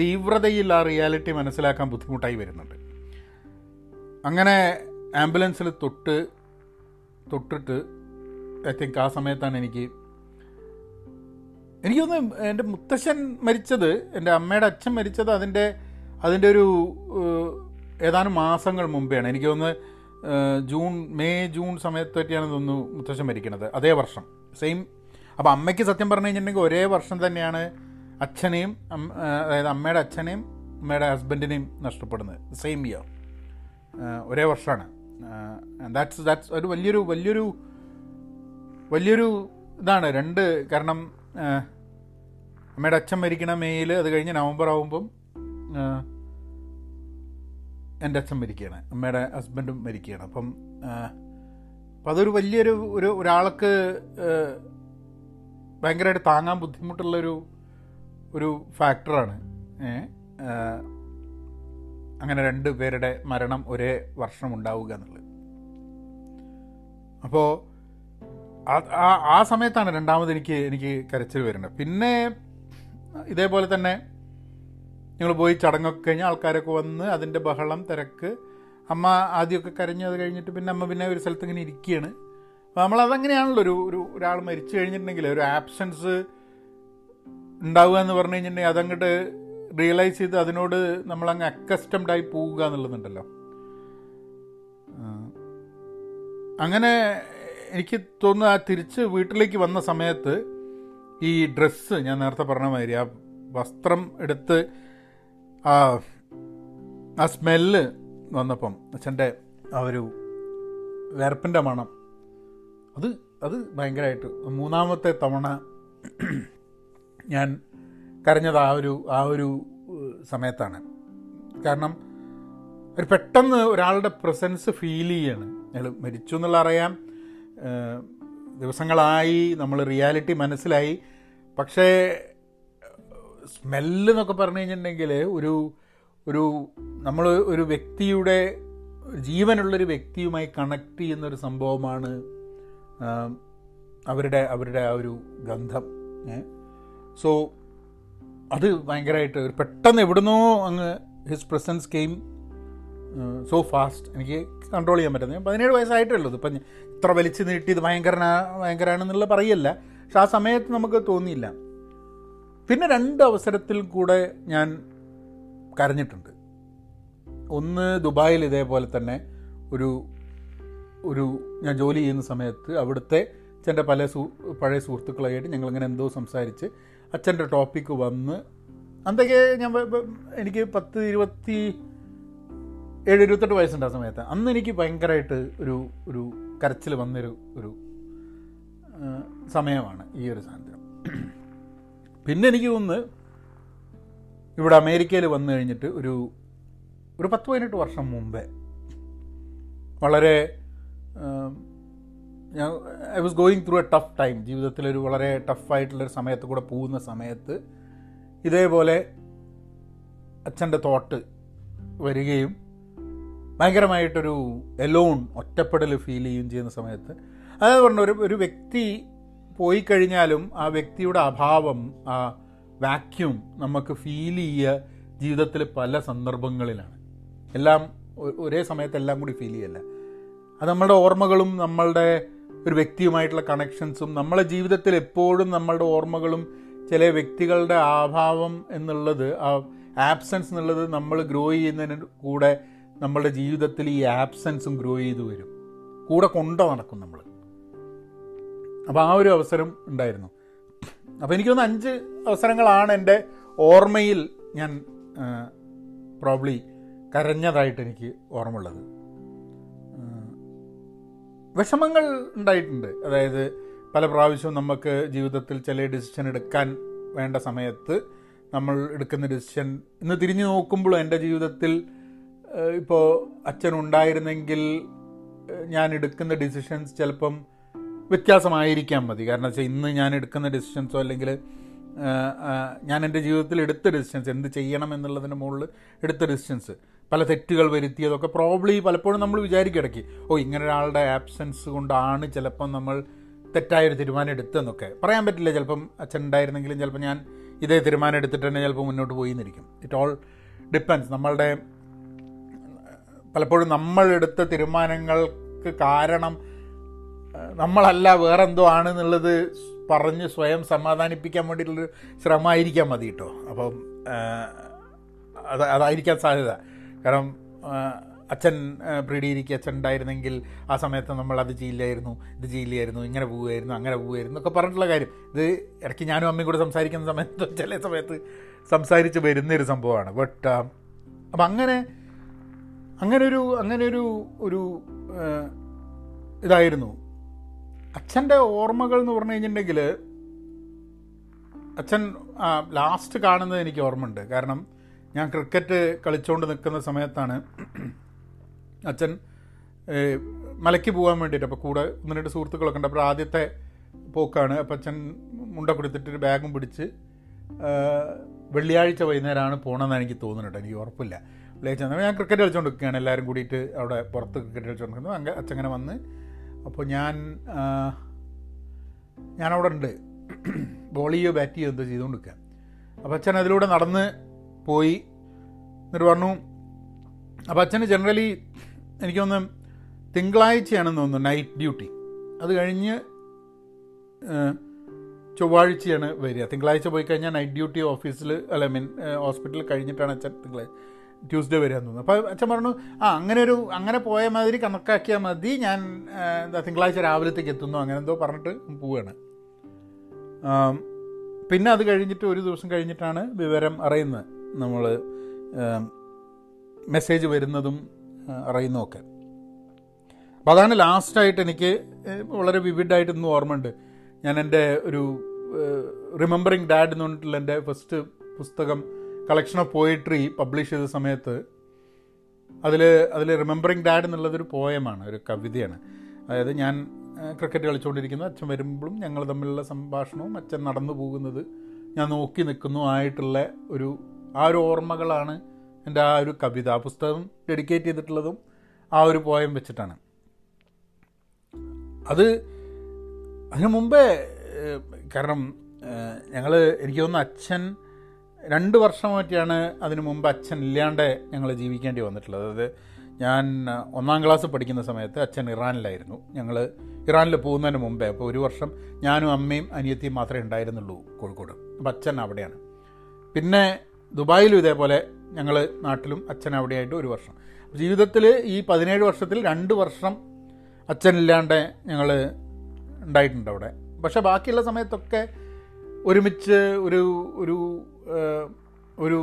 തീവ്രതയിൽ ആ റിയാലിറ്റി മനസ്സിലാക്കാൻ ബുദ്ധിമുട്ടായി വരുന്നുണ്ട്. അങ്ങനെ ആംബുലൻസിൽ തൊട്ടിട്ട് ഐ തിങ്ക് ആ സമയത്താണ് എനിക്ക് തോന്നുന്നു എൻ്റെ മുത്തശ്ശൻ മരിച്ചത്, എൻ്റെ അമ്മയുടെ അച്ഛൻ മരിച്ചത് അതിൻ്റെ ഒരു ഏതാനും മാസങ്ങൾ മുമ്പെയാണ്. എനിക്ക് തോന്നുന്നു ജൂൺ സമയത്ത് പറ്റിയാണ് തോന്നുന്നു മുത്തശ്ശൻ മരിക്കണത്, അതേ വർഷം സെയിം. അപ്പോൾ അമ്മയ്ക്ക് സത്യം പറഞ്ഞു കഴിഞ്ഞിട്ടുണ്ടെങ്കിൽ ഒരേ വർഷം തന്നെയാണ് അച്ഛനെയും, അതായത് അമ്മയുടെ അച്ഛനെയും അമ്മയുടെ ഹസ്ബൻഡിനെയും നഷ്ടപ്പെടുന്നത്. സെയിം ഇയർ, ഒരേ വർഷമാണ്. ദാറ്റ്സ് ഒരു വലിയൊരു ഇതാണ്. കാരണം അമ്മയുടെ അച്ഛൻ മരിക്കണ മെയിൽ, അത് കഴിഞ്ഞ് നവംബർ ആകുമ്പം എൻ്റെ അച്ഛൻ മരിക്കുകയാണ്, അമ്മയുടെ ഹസ്ബൻഡും മരിക്കുകയാണ്. അപ്പം അതൊരു വലിയൊരു ഒരാൾക്ക് ഭയങ്കരമായിട്ട് താങ്ങാൻ ബുദ്ധിമുട്ടുള്ളൊരു ഫാക്ടറാണ്. അങ്ങനെ 2 പേരുടെ മരണം ഒരേ വർഷം ഉണ്ടാവുക എന്നുള്ളത്. അപ്പോൾ ആ സമയത്താണ് രണ്ടാമത് എനിക്ക് കരച്ചിൽ വരുന്നത്. പിന്നെ ഇതേപോലെ തന്നെ ഞങ്ങൾ പോയി ചടങ്ങൊക്കെ കഴിഞ്ഞ് ആൾക്കാരൊക്കെ വന്ന് അതിൻ്റെ ബഹളം തിരക്ക്, അമ്മ ആദ്യമൊക്കെ കരഞ്ഞു. അത് കഴിഞ്ഞിട്ട് പിന്നെ അമ്മ പിന്നെ ഒരു സ്ഥലത്ത് ഇങ്ങനെ ഇരിക്കുകയാണ്. അപ്പോൾ നമ്മളതങ്ങനെയാണല്ലോ, ഒരു ഒരാൾ മരിച്ചു കഴിഞ്ഞിട്ടുണ്ടെങ്കിൽ ഒരു ആബ്സെൻസ് ഉണ്ടാവുക എന്ന് പറഞ്ഞു കഴിഞ്ഞിട്ടുണ്ടെങ്കിൽ അതങ്ങോട്ട് റിയലൈസ് ചെയ്ത് അതിനോട് നമ്മളങ്ങ് അക്കസ്റ്റംഡായി പോവുക എന്നുള്ളതുണ്ടല്ലോ. അങ്ങനെ എനിക്ക് തോന്നുന്നു ആ തിരിച്ച് വീട്ടിലേക്ക് വന്ന സമയത്ത് ഈ ഡ്രസ്സ് ഞാൻ നേരത്തെ പറഞ്ഞ മാതിരി ആ വസ്ത്രം എടുത്ത് ആ സ്മെല്ല് വന്നപ്പം അച്ഛൻ്റെ ആ ഒരു വേർപ്പിൻ്റെ മണം അത് ഭയങ്കരമായിട്ട് മൂന്നാമത്തെ തവണ ഞാൻ കരഞ്ഞത് ആ ഒരു സമയത്താണ്. കാരണം ഒരു പെട്ടെന്ന് ഒരാളുടെ പ്രസൻസ് ഫീൽ ചെയ്യാണ്. അയാൾ മരിച്ചു എന്നുള്ള അറിയാം, ദിവസങ്ങളായി നമ്മൾ റിയാലിറ്റി മനസ്സിലായി, പക്ഷേ സ്മെല്ല് എന്നൊക്കെ പറഞ്ഞു കഴിഞ്ഞിട്ടുണ്ടെങ്കിൽ ഒരു നമ്മൾ ഒരു വ്യക്തിയുടെ ജീവനുള്ളൊരു വ്യക്തിയുമായി കണക്ട് ചെയ്യുന്നൊരു സംഭവമാണ് അവരുടെ ആ ഒരു ഗന്ധം. സോ അത് ഭയങ്കരമായിട്ട് ഒരു പെട്ടെന്ന് എവിടുന്നോ അങ്ങ് his presence came so fast, എനിക്ക് കൺട്രോൾ ചെയ്യാൻ പറ്റുന്നത്. ഞാൻ 17 വയസ്സായിട്ടുള്ളത്, ഇപ്പം ഇത്ര വലിച്ചു നീട്ടി ഇത് ഭയങ്കരമാണെന്നുള്ള പറയല്ല, പക്ഷെ ആ സമയത്ത് നമുക്ക് തോന്നിയില്ല. പിന്നെ 2 അവസരത്തിൽ കൂടെ ഞാൻ കരഞ്ഞിട്ടുണ്ട്. ഒന്ന് ദുബായിൽ ഇതേപോലെ തന്നെ ഒരു ഞാൻ ജോലി ചെയ്യുന്ന സമയത്ത് അവിടുത്തെ അച്ഛൻ്റെ പഴയ സുഹൃത്തുക്കളായിട്ട് ഞങ്ങളിങ്ങനെ എന്തോ സംസാരിച്ച് അച്ഛൻ്റെ ടോപ്പിക്ക് വന്ന് അന്നത്തേക്ക് എനിക്ക് 27, 28 വയസ്സുണ്ട് ആ സമയത്ത്. അന്ന് എനിക്ക് ഭയങ്കരമായിട്ട് ഒരു കരച്ചിൽ വന്നൊരു ഒരു സമയമാണ് ഈ ഒരു സാധനം. പിന്നെ എനിക്ക് തോന്നുന്നു ഇവിടെ അമേരിക്കയിൽ വന്നു കഴിഞ്ഞിട്ട് ഒരു 10-18 വർഷം മുമ്പേ വളരെ I was going through a tough time. ജീവിതത്തിലൊരു വളരെ ടഫായിട്ടുള്ളൊരു സമയത്ത് കൂടെ പോകുന്ന സമയത്ത് ഇതേപോലെ അച്ഛൻ്റെ തോട്ട് വരികയും ഭയങ്കരമായിട്ടൊരു എലോൺ ഒറ്റപ്പെടൽ ഫീൽ ചെയ്യുകയും ചെയ്യുന്ന സമയത്ത്, അതായത് പറഞ്ഞ ഒരു വ്യക്തി പോയി കഴിഞ്ഞാലും ആ വ്യക്തിയുടെ അഭാവം, ആ വാക്യൂം നമുക്ക് ഫീൽ ചെയ്യുക ജീവിതത്തിൽ പല സന്ദർഭങ്ങളിലാണ്. എല്ലാം ഒരേ സമയത്ത് എല്ലാം കൂടി ഫീൽ ചെയ്യല്ല. അത് നമ്മളുടെ ഓർമ്മകളും നമ്മളുടെ ഒരു വ്യക്തിയുമായിട്ടുള്ള കണക്ഷൻസും നമ്മളെ ജീവിതത്തിൽ എപ്പോഴും നമ്മളുടെ ഓർമ്മകളും ചില വ്യക്തികളുടെ അഭാവം എന്നുള്ളത്, ആ ആബ്സെൻസ് എന്നുള്ളത് നമ്മൾ ഗ്രോ ചെയ്യുന്നതിന് കൂടെ നമ്മളുടെ ജീവിതത്തിൽ ഈ ആബ്സെൻസും ഗ്രോ ചെയ്ത് വരും, കൂടെ കൊണ്ടു നടക്കും നമ്മൾ. അപ്പോൾ ആ ഒരു അവസരം ഉണ്ടായിരുന്നു. അപ്പോൾ എനിക്ക് തോന്നുന്നു 5 അവസരങ്ങളാണ് എൻ്റെ ഓർമ്മയിൽ ഞാൻ പ്രോബ്ലി കരഞ്ഞതായിട്ട് എനിക്ക് ഓർമ്മ ഉള്ളത്. വിഷമങ്ങൾ ഉണ്ടായിട്ടുണ്ട്. അതായത് പല പ്രാവശ്യവും നമുക്ക് ജീവിതത്തിൽ ചില ഡിസിഷൻ എടുക്കാൻ വേണ്ട സമയത്ത് നമ്മൾ എടുക്കുന്ന ഡിസിഷൻ ഇന്ന് തിരിഞ്ഞു നോക്കുമ്പോഴും എൻ്റെ ജീവിതത്തിൽ ഇപ്പോൾ അച്ഛനുണ്ടായിരുന്നെങ്കിൽ ഞാൻ എടുക്കുന്ന ഡിസിഷൻസ് ചിലപ്പം വ്യത്യാസമായിരിക്കാൻ മതി. കാരണം വെച്ചാൽ ഇന്ന് ഞാൻ എടുക്കുന്ന ഡിസിഷൻസോ അല്ലെങ്കിൽ ഞാൻ എൻ്റെ ജീവിതത്തിൽ എടുത്ത ഡിസിഷൻസ്, എന്ത് ചെയ്യണം എന്നുള്ളതിന് മുകളിൽ എടുത്ത ഡിസിഷൻസ്, പല തെറ്റുകൾ വരുത്തിയതൊക്കെ പ്രോബ്ലി പലപ്പോഴും നമ്മൾ വിചാരിക്കിടയ്ക്ക് ഇങ്ങനെ ഒരാളുടെ ആബ്സെൻസ് കൊണ്ടാണ് ചിലപ്പം നമ്മൾ തെറ്റായൊരു തീരുമാനം എടുത്തതെന്നൊക്കെ പറയാൻ പറ്റില്ല. ചിലപ്പം അച്ഛൻ ഉണ്ടായിരുന്നെങ്കിലും ചിലപ്പോൾ ഞാൻ ഇതേ തീരുമാനം എടുത്തിട്ട് തന്നെ ചിലപ്പോൾ മുന്നോട്ട് പോയിന്നിരിക്കും. It all depends. നമ്മളുടെ പലപ്പോഴും നമ്മളെടുത്ത തീരുമാനങ്ങൾക്ക് കാരണം നമ്മളല്ല വേറെന്തോ ആണെന്നുള്ളത് പറഞ്ഞ് സ്വയം സമാധാനിപ്പിക്കാൻ വേണ്ടിയിട്ടുള്ളൊരു ശ്രമമായിരിക്കാൻ മതി കേട്ടോ. അപ്പം അതായിരിക്കാൻ സാധ്യത. കാരണം അച്ഛൻ പ്രീഡിയിരിക്കുക, അച്ഛൻ ഉണ്ടായിരുന്നെങ്കിൽ ആ സമയത്ത് നമ്മൾ അത് ചെയ്യില്ലായിരുന്നു, ഇത് ചെയ്യില്ലായിരുന്നു, ഇങ്ങനെ പോവുമായിരുന്നു, അങ്ങനെ പോവുമായിരുന്നു എന്നൊക്കെ പറഞ്ഞിട്ടുള്ള കാര്യം ഇത് ഇടയ്ക്ക് ഞാനും അമ്മയും കൂടെ സംസാരിക്കുന്ന സമയത്ത് ചില സമയത്ത് സംസാരിച്ച് വരുന്നൊരു സംഭവമാണ്. ബട്ട് അപ്പം അങ്ങനൊരു ഇതായിരുന്നു അച്ഛൻ്റെ ഓർമ്മകൾ എന്ന് പറഞ്ഞു കഴിഞ്ഞിട്ടുണ്ടെങ്കിൽ. അച്ഛൻ ലാസ്റ്റ് കാണുന്നത് എനിക്ക് ഓർമ്മയുണ്ട്. കാരണം ഞാൻ ക്രിക്കറ്റ് കളിച്ചുകൊണ്ട് നിൽക്കുന്ന സമയത്താണ് അച്ഛൻ മലയ്ക്ക് പോകാൻ വേണ്ടിയിട്ട്, അപ്പോൾ കൂടെ 1-2 സുഹൃത്തുക്കളൊക്കെ ഉണ്ട്. അപ്പോൾ ആദ്യത്തെ പോക്കാണ്. അപ്പോൾ അച്ഛൻ മുണ്ട കൊടുത്തിട്ടൊരു ബാഗും പിടിച്ച് വെള്ളിയാഴ്ച വൈകുന്നേരമാണ് പോകണമെന്നാണ് എനിക്ക് തോന്നുന്നുണ്ട്, എനിക്ക് ഉറപ്പില്ല. വെള്ളിയാഴ്ച ഞാൻ ക്രിക്കറ്റ് കളിച്ചുകൊണ്ട് നിൽക്കുകയാണ്, എല്ലാവരും കൂടിയിട്ട് അവിടെ പുറത്ത് ക്രിക്കറ്റ് കളിച്ചുകൊണ്ടിരിക്കുന്നു. അങ്ങനെ അച്ഛൻ അങ്ങനെ വന്ന്, അപ്പോൾ ഞാൻ ഞാനവിടെ ഉണ്ട്, ബോൾ ചെയ്യോ ബാറ്റ് ചെയ്യോ എന്തോ ചെയ്തുകൊണ്ട് നിൽക്കുക. അപ്പം അച്ഛൻ അതിലൂടെ നടന്ന് പോയി. എന്നിട്ട് പറഞ്ഞു, അപ്പം അച്ഛന് ജനറലി എനിക്കൊന്ന് തിങ്കളാഴ്ചയാണെന്ന് തോന്നുന്നു നൈറ്റ് ഡ്യൂട്ടി, അത് കഴിഞ്ഞ് ചൊവ്വാഴ്ചയാണ് വരിക. തിങ്കളാഴ്ച പോയി കഴിഞ്ഞാൽ നൈറ്റ് ഡ്യൂട്ടി ഓഫീസിൽ അല്ല മീൻ ഹോസ്പിറ്റലിൽ കഴിഞ്ഞിട്ടാണ് അച്ഛൻ തിങ്കളാഴ്ച ട്യൂസ്ഡേ വരാമെന്ന് തോന്നുന്നു. അപ്പോൾ അച്ഛൻ പറഞ്ഞു ആ അങ്ങനെ പോയ മാതിരി കണക്കാക്കിയാൽ മതി, ഞാൻ എന്താ തിങ്കളാഴ്ച രാവിലത്തേക്ക് എത്തുന്നു അങ്ങനെ എന്തോ പറഞ്ഞിട്ട് പോവുകയാണ്. പിന്നെ അത് കഴിഞ്ഞിട്ട് ഒരു ദിവസം കഴിഞ്ഞിട്ടാണ് വിവരം അറിയുന്നത്, നമ്മൾ മെസ്സേജ് വരുന്നതും അറിയുന്നതൊക്കെ. അപ്പം അതാണ് ലാസ്റ്റായിട്ട് എനിക്ക് വളരെ വിവിഡായിട്ടൊന്നും ഓർമ്മയുണ്ട്. ഞാൻ എൻ്റെ ഒരു റിമെമ്പറിങ് ഡാഡ് എന്ന് പറഞ്ഞിട്ടുള്ള എൻ്റെ ഫസ്റ്റ് പുസ്തകം കളക്ഷൻ ഓഫ് പോയട്രി പബ്ലിഷ് ചെയ്ത സമയത്ത് അതിൽ റിമെമ്പറിങ് ഡാഡ് എന്നുള്ളതൊരു പോയമാണ്, ഒരു കവിതയാണ്. അതായത് ഞാൻ ക്രിക്കറ്റ് കളിച്ചുകൊണ്ടിരിക്കുന്നു, അച്ഛൻ വരുമ്പോഴും ഞങ്ങൾ തമ്മിലുള്ള സംഭാഷണവും അച്ഛൻ നടന്നു പോകുന്നത് ഞാൻ നോക്കി നിൽക്കുന്നു ആയിട്ടുള്ള ആ ഒരു ഓർമ്മകളാണ് എൻ്റെ ആ ഒരു കവിത. ആ പുസ്തകം ഡെഡിക്കേറ്റ് ചെയ്തിട്ടുള്ളതും ആ ഒരു പോയം വെച്ചിട്ടാണ്. അതിനു മുമ്പേ കാരണം എനിക്ക് തോന്നുന്നു അച്ഛൻ 2 വർഷം പറ്റിയാണ് അതിനു മുമ്പ് അച്ഛൻ ഇല്ലാണ്ട് ഞങ്ങൾ ജീവിക്കേണ്ടി വന്നിട്ടുള്ളത്. അതായത് ഞാൻ 1ാം ക്ലാസ് പഠിക്കുന്ന സമയത്ത് അച്ഛൻ ഇറാനിലായിരുന്നു. ഞങ്ങൾ ഇറാനിൽ പോകുന്നതിന് മുമ്പേ അപ്പോൾ 1 വർഷം ഞാനും അമ്മയും അനിയത്തിയും മാത്രമേ ഉണ്ടായിരുന്നുള്ളൂ കോഴിക്കോട്. അപ്പോൾ അച്ഛൻ അവിടെയാണ്. പിന്നെ ദുബായിലും ഇതേപോലെ ഞങ്ങൾ നാട്ടിലും അച്ഛൻ അവിടെയായിട്ട് 1 വർഷം. ജീവിതത്തിൽ ഈ 17 വർഷത്തിൽ 2 വർഷം അച്ഛനില്ലാണ്ട് ഞങ്ങൾ ഉണ്ടായിട്ടുണ്ട് അവിടെ. പക്ഷേ ബാക്കിയുള്ള സമയത്തൊക്കെ ഒരുമിച്ച് ഒരു ഒരു ഒരു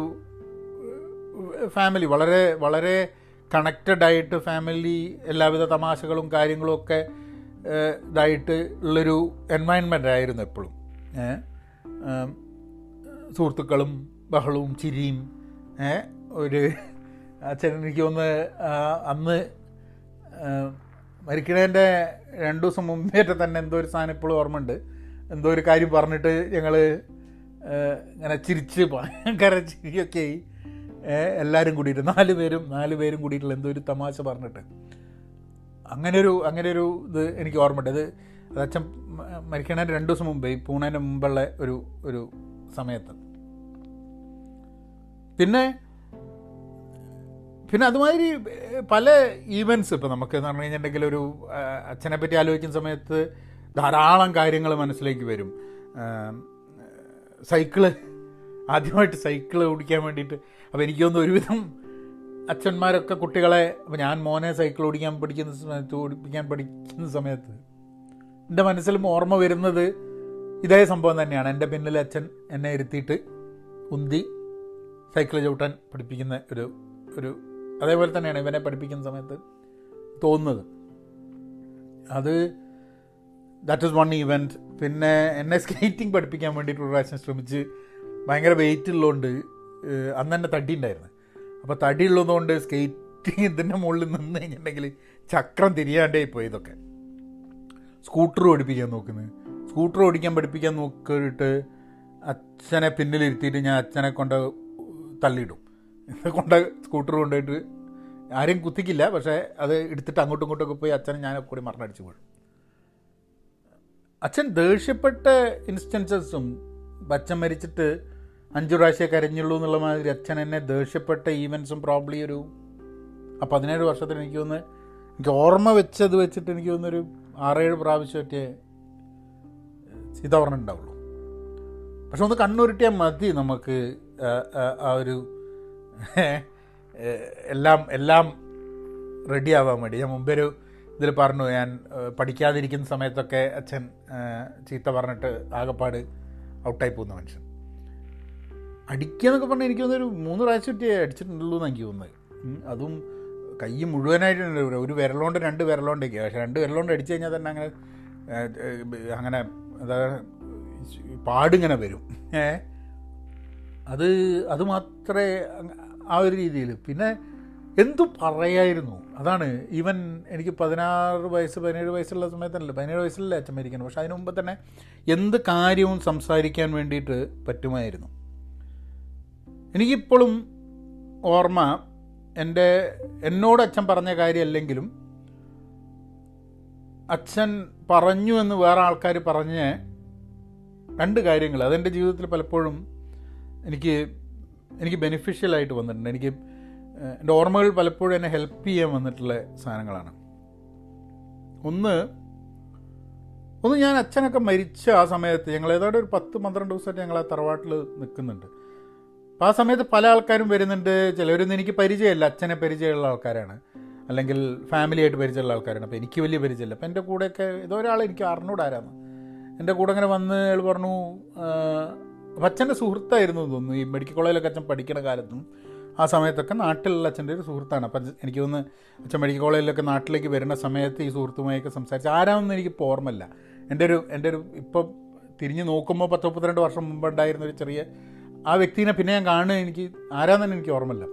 ഫാമിലി വളരെ വളരെ കണക്റ്റഡായിട്ട് ഫാമിലി എല്ലാവിധ തമാശകളും കാര്യങ്ങളും ഒക്കെ ഇതായിട്ട് ഉള്ളൊരു എൻവയൺമെൻ്റ് ആയിരുന്നു എപ്പോഴും. സുഹൃത്തുക്കളും ബഹളവും ചിരിയും. ഒരു അച്ഛൻ എനിക്ക് ഒന്ന് അന്ന് മരിക്കണേൻ്റെ 2 ദിവസം മുമ്പേറ്റ തന്നെ എന്തോ ഒരു സാധനം ഇപ്പോഴും ഓർമ്മയുണ്ട്. എന്തോ ഒരു കാര്യം പറഞ്ഞിട്ട് ഞങ്ങൾ ഇങ്ങനെ ചിരിച്ച് ഭയങ്കര ചിരിയൊക്കെ ആയി എല്ലാവരും കൂടിയിട്ട്, 4 പേരും കൂടിയിട്ടുള്ള എന്തോ ഒരു തമാശ പറഞ്ഞിട്ട് അങ്ങനെയൊരു ഇത് എനിക്ക് ഓർമ്മയുണ്ട്. അത് അച്ഛൻ മരിക്കണേൻ്റെ 2 ദിവസം മുമ്പ്, ഈ പൂണേൻ്റെ മുമ്പുള്ള ഒരു ഒരു സമയത്ത്. പിന്നെ അതുമാതിരി പല ഈവൻറ്റ്സ് ഇപ്പോൾ നമുക്ക് എന്ന് പറഞ്ഞു കഴിഞ്ഞിട്ടുണ്ടെങ്കിൽ ഒരു അച്ഛനെ പറ്റി ആലോചിക്കുന്ന സമയത്ത് ധാരാളം കാര്യങ്ങൾ മനസ്സിലേക്ക് വരും. ആദ്യമായിട്ട് സൈക്കിൾ ഓടിക്കാൻ വേണ്ടിയിട്ട്, അപ്പോൾ എനിക്ക് തോന്നുന്നു ഒരുവിധം അച്ഛന്മാരൊക്കെ കുട്ടികളെ, അപ്പോൾ ഞാൻ മോനെ സൈക്കിൾ ഓടിക്കാൻ പഠിക്കുന്ന സമയത്ത് എൻ്റെ മനസ്സിലും ഓർമ്മ വരുന്നത് ഇതേ സംഭവം തന്നെയാണ്. എൻ്റെ പിന്നിൽ അച്ഛൻ എന്നെ ഇരുത്തിയിട്ട് ഉന്തി സൈക്കിൾ ചവിട്ടാൻ പഠിപ്പിക്കുന്ന ഒരു അതേപോലെ തന്നെയാണ് ഇവനെ പഠിപ്പിക്കുന്ന സമയത്ത് തോന്നുന്നത്. That is one event. പിന്നെ എന്നെ സ്കേറ്റിംഗ് പഠിപ്പിക്കാൻ വേണ്ടിയിട്ട് ഒരു പ്രാവശ്യം ശ്രമിച്ച്, ഭയങ്കര വെയിറ്റ് ഉള്ളതുകൊണ്ട് അന്ന് തന്നെ തടി ഉണ്ടായിരുന്നു. അപ്പോൾ തടി ഉള്ളതുകൊണ്ട് സ്കേറ്റിംഗ് ഇതിൻ്റെ മുകളിൽ നിന്ന് കഴിഞ്ഞിട്ടുണ്ടെങ്കിൽ ചക്രം തിരിയാണ്ടേ പോയി. ഇതൊക്കെ സ്കൂട്ടർ ഓടിക്കാൻ പഠിപ്പിക്കാൻ നോക്കിയിട്ട് അച്ഛനെ പിന്നിലിരുത്തിയിട്ട് ഞാൻ അച്ഛനെ കൊണ്ട് തള്ളിയിടും. കൊണ്ട് സ്കൂട്ടർ കൊണ്ടുപോയിട്ട് ആരെയും കുത്തിക്കില്ല, പക്ഷേ അത് എടുത്തിട്ട് അങ്ങോട്ടും ഇങ്ങോട്ടൊക്കെ പോയി അച്ഛനെ ഞാനൊക്കെ കൂടി മറന്നടിച്ച് പോയി. അച്ഛൻ ദേഷ്യപ്പെട്ട ഇൻസ്റ്റൻസസും, അച്ഛൻ മരിച്ചിട്ട് 5 പ്രാവശ്യമേ കരഞ്ഞുള്ളൂ എന്നുള്ള മാതിരി അച്ഛൻ എന്നെ ദേഷ്യപ്പെട്ട ഈവൻസും പ്രോബ്ലി ഒരു ആ 17 വർഷത്തിന് എനിക്ക് തോന്നുന്നു, എനിക്ക് ഓർമ്മ വെച്ചത് വെച്ചിട്ട് എനിക്ക് തോന്നുന്നൊരു 6-7 പ്രാവശ്യം ഒറ്റ ചീത്ത പറഞ്ഞിട്ടുണ്ടാവുള്ളൂ. പക്ഷെ ഒന്ന് കണ്ണുരുട്ടിയാൽ മതി നമുക്ക് ആ ഒരു എല്ലാം റെഡിയാവാൻ വേണ്ടി. ഞാൻ മുമ്പൊരു ഇതിൽ പറഞ്ഞു, ഞാൻ പഠിക്കാതിരിക്കുന്ന സമയത്തൊക്കെ അച്ഛൻ ചീത്ത പറഞ്ഞിട്ട് ആകെപ്പാട് ഔട്ടായി പോകുന്ന മനുഷ്യൻ. അടിക്കുക എന്നൊക്കെ പറഞ്ഞാൽ എനിക്ക് തോന്നുന്നൊരു 3 പ്രാവശ്യം അടിച്ചിട്ടുള്ളൂ എന്ന് എനിക്ക് തോന്നുന്നത്. അതും കൈ മുഴുവനായിട്ട്, ഒരു വിരലോണ്ട് 2 വിരലോണ്ടൊക്കെ. പക്ഷെ 2 വിരലോണ്ട് അടിച്ചു കഴിഞ്ഞാൽ തന്നെ അങ്ങനെ എന്താ പാടിങ്ങനെ വരും. അത് മാത്രമേ ആ ഒരു രീതിയിൽ. പിന്നെ എന്തു പറയായിരുന്നു, അതാണ്. ഈവൻ എനിക്ക് 17 വയസ്സുള്ള സമയത്തല്ല, 17 വയസ്സിലല്ലേ അച്ഛൻ മരിക്കണം. പക്ഷെ അതിനു മുമ്പ് തന്നെ എന്ത് കാര്യവും സംസാരിക്കാൻ വേണ്ടിയിട്ട് പറ്റുമായിരുന്നു. എനിക്കിപ്പോഴും ഓർമ്മ എന്നോട് അച്ഛൻ പറഞ്ഞ കാര്യമല്ലെങ്കിലും അച്ഛൻ പറഞ്ഞു എന്ന് വേറെ ആൾക്കാർ പറഞ്ഞ് രണ്ട് കാര്യങ്ങൾ അതെൻ്റെ ജീവിതത്തിൽ പലപ്പോഴും എനിക്ക് ബെനിഫിഷ്യലായിട്ട് വന്നിട്ടുണ്ട്. എനിക്ക് എൻ്റെ ഓർമ്മകൾ പലപ്പോഴും എന്നെ ഹെൽപ്പ് ചെയ്യാൻ വന്നിട്ടുള്ള സാധനങ്ങളാണ്. ഒന്ന് ഞാൻ അച്ഛനൊക്കെ മരിച്ച ആ സമയത്ത് ഞങ്ങൾ ഏതാണ്ട് ഒരു 10-12 ദിവസമായിട്ട് ഞങ്ങൾ ആ തറവാട്ടിൽ നിൽക്കുന്നുണ്ട്. അപ്പോൾ ആ സമയത്ത് പല ആൾക്കാരും വരുന്നുണ്ട്. ചിലവരൊന്നും എനിക്ക് പരിചയമില്ല, അച്ഛനെ പരിചയമുള്ള ആൾക്കാരാണ്, അല്ലെങ്കിൽ ഫാമിലിയായിട്ട് പരിചയമുള്ള ആൾക്കാരാണ്. അപ്പോൾ എനിക്ക് വലിയ പരിചയമില്ല. അപ്പോൾ എൻ്റെ കൂടെയൊക്കെ ഏതോ ഒരാൾ, എനിക്ക് അറിഞ്ഞൂടാരാന്ന്, എൻ്റെ കൂടെ അങ്ങനെ വന്ന് അയാൾ പറഞ്ഞു, അച്ഛൻ്റെ സുഹൃത്തായിരുന്നു തോന്നുന്നു. ഈ മെഡിക്കൽ കോളേജിലൊക്കെ അച്ഛൻ പഠിക്കണ കാലത്തും ആ സമയത്തൊക്കെ നാട്ടിലുള്ള അച്ഛൻ്റെ ഒരു സുഹൃത്താണ്. അപ്പം എനിക്ക് തോന്നുന്നു അച്ഛൻ മെഡിക്കൽ കോളേജിലൊക്കെ നാട്ടിലേക്ക് വരുന്ന സമയത്ത് ഈ സുഹൃത്തുമായൊക്കെ സംസാരിച്ച്, ആരാണെന്ന് എനിക്കിപ്പോൾ ഓർമ്മയില്ല. എൻ്റെ ഒരു ഇപ്പോൾ തിരിഞ്ഞ് നോക്കുമ്പോൾ 10-12 വർഷം മുമ്പുണ്ടായിരുന്നൊരു ചെറിയ ആ വ്യക്തിനെ പിന്നെ ഞാൻ കാണുക, എനിക്ക് ആരാന്ന് തന്നെ എനിക്ക് ഓർമ്മയില്ല.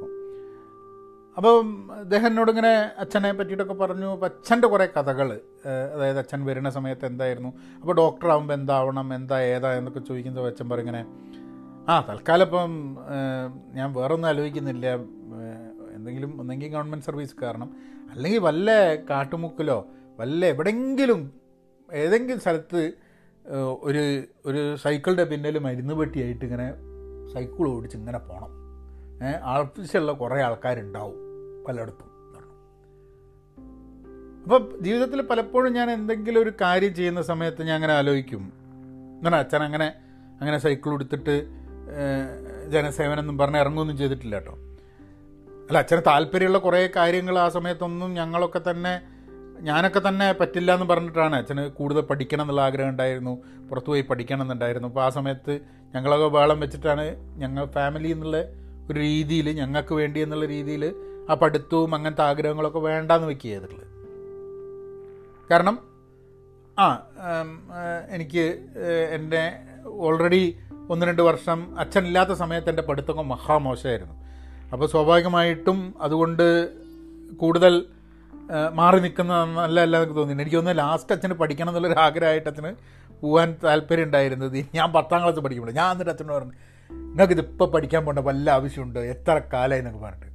അപ്പം അദ്ദേഹം എന്നോട് ഇങ്ങനെ അച്ഛനെ പറ്റിയിട്ടൊക്കെ പറഞ്ഞു. അപ്പം അച്ഛൻ്റെ കുറേ കഥകൾ, അതായത് അച്ഛൻ വരുന്ന സമയത്ത് എന്തായിരുന്നു, അപ്പോൾ ഡോക്ടറാകുമ്പോൾ എന്താവണം, ഏതാ എന്നൊക്കെ ചോദിക്കുന്നത്. അച്ഛൻ പറയും ഇങ്ങനെ, തൽക്കാലം ഇപ്പം ഞാൻ വേറൊന്നും ആലോചിക്കുന്നില്ല, എന്തെങ്കിലും ഒന്നെങ്കിൽ ഗവൺമെൻറ് സർവീസ് കാരണം, അല്ലെങ്കിൽ വല്ല കാട്ടുമുക്കിലോ വല്ല ഏതെങ്കിലും സ്ഥലത്ത് ഒരു സൈക്കിളിൻ്റെ പിന്നിൽ മരുന്ന് പെട്ടിയായിട്ട് ഇങ്ങനെ സൈക്കിൾ ഓടിച്ച് ഇങ്ങനെ പോകണം, ആവശ്യമുള്ള കുറേ ആൾക്കാരുണ്ടാവും പലയിടത്തും പറഞ്ഞു. അപ്പം ജീവിതത്തിൽ പലപ്പോഴും ഞാൻ എന്തെങ്കിലും ഒരു കാര്യം ചെയ്യുന്ന സമയത്ത് ഞാൻ അങ്ങനെ ആലോചിക്കും, എന്നാണ് അച്ഛൻ അങ്ങനെ സൈക്കിൾ എടുത്തിട്ട് ജനസേവനം എന്നും പറഞ്ഞ് ഇറങ്ങുമൊന്നും ചെയ്തിട്ടില്ല കേട്ടോ. അല്ല, അച്ഛന് താല്പര്യമുള്ള കുറേ കാര്യങ്ങൾ ആ സമയത്തൊന്നും ഞാനൊക്കെ തന്നെ പറ്റില്ല എന്ന് പറഞ്ഞിട്ടാണ്. അച്ഛന് കൂടുതൽ പഠിക്കണം എന്നുള്ള ആഗ്രഹം ഉണ്ടായിരുന്നു, പുറത്തുപോയി പഠിക്കണം എന്നുണ്ടായിരുന്നു. അപ്പോൾ ആ സമയത്ത് ഞങ്ങളൊക്കെ വേളം വെച്ചിട്ടാണ്, ഞങ്ങൾ ഫാമിലി എന്നുള്ള ഒരു രീതിയിൽ, ഞങ്ങൾക്ക് വേണ്ടി എന്നുള്ള രീതിയിൽ ആ പഠിത്തവും അങ്ങനത്തെ ആഗ്രഹങ്ങളൊക്കെ വേണ്ടാന്ന് വെക്കുക ചെയ്തിട്ടുള്ളത്. കാരണം എനിക്ക് എൻ്റെ ഓൾറെഡി 1-2 വർഷം അച്ഛനില്ലാത്ത സമയത്ത് എൻ്റെ പഠിത്തമൊക്കെ മഹാമോശമായിരുന്നു. അപ്പോൾ സ്വാഭാവികമായിട്ടും അതുകൊണ്ട് കൂടുതൽ മാറി നിൽക്കുന്ന നല്ലതല്ല എന്നൊക്കെ തോന്നിയിട്ടുണ്ട്. എനിക്കൊന്ന് ലാസ്റ്റ് അച്ഛന് പഠിക്കണം എന്നുള്ളൊരു ആഗ്രഹമായിട്ട് അച്ഛന് പോകാൻ താല്പര്യം ഉണ്ടായിരുന്നത് ഞാൻ 10 ക്ലാസ് പഠിക്കുമ്പോൾ. ഞാൻ എന്നിട്ട് അച്ഛനോട് പറഞ്ഞു, നിങ്ങൾക്കിതിപ്പോൾ പഠിക്കാൻ പോകേണ്ട വല്ല ആവശ്യമുണ്ട്, എത്ര കാലമായി എന്നൊക്കെ പറഞ്ഞിട്ട്.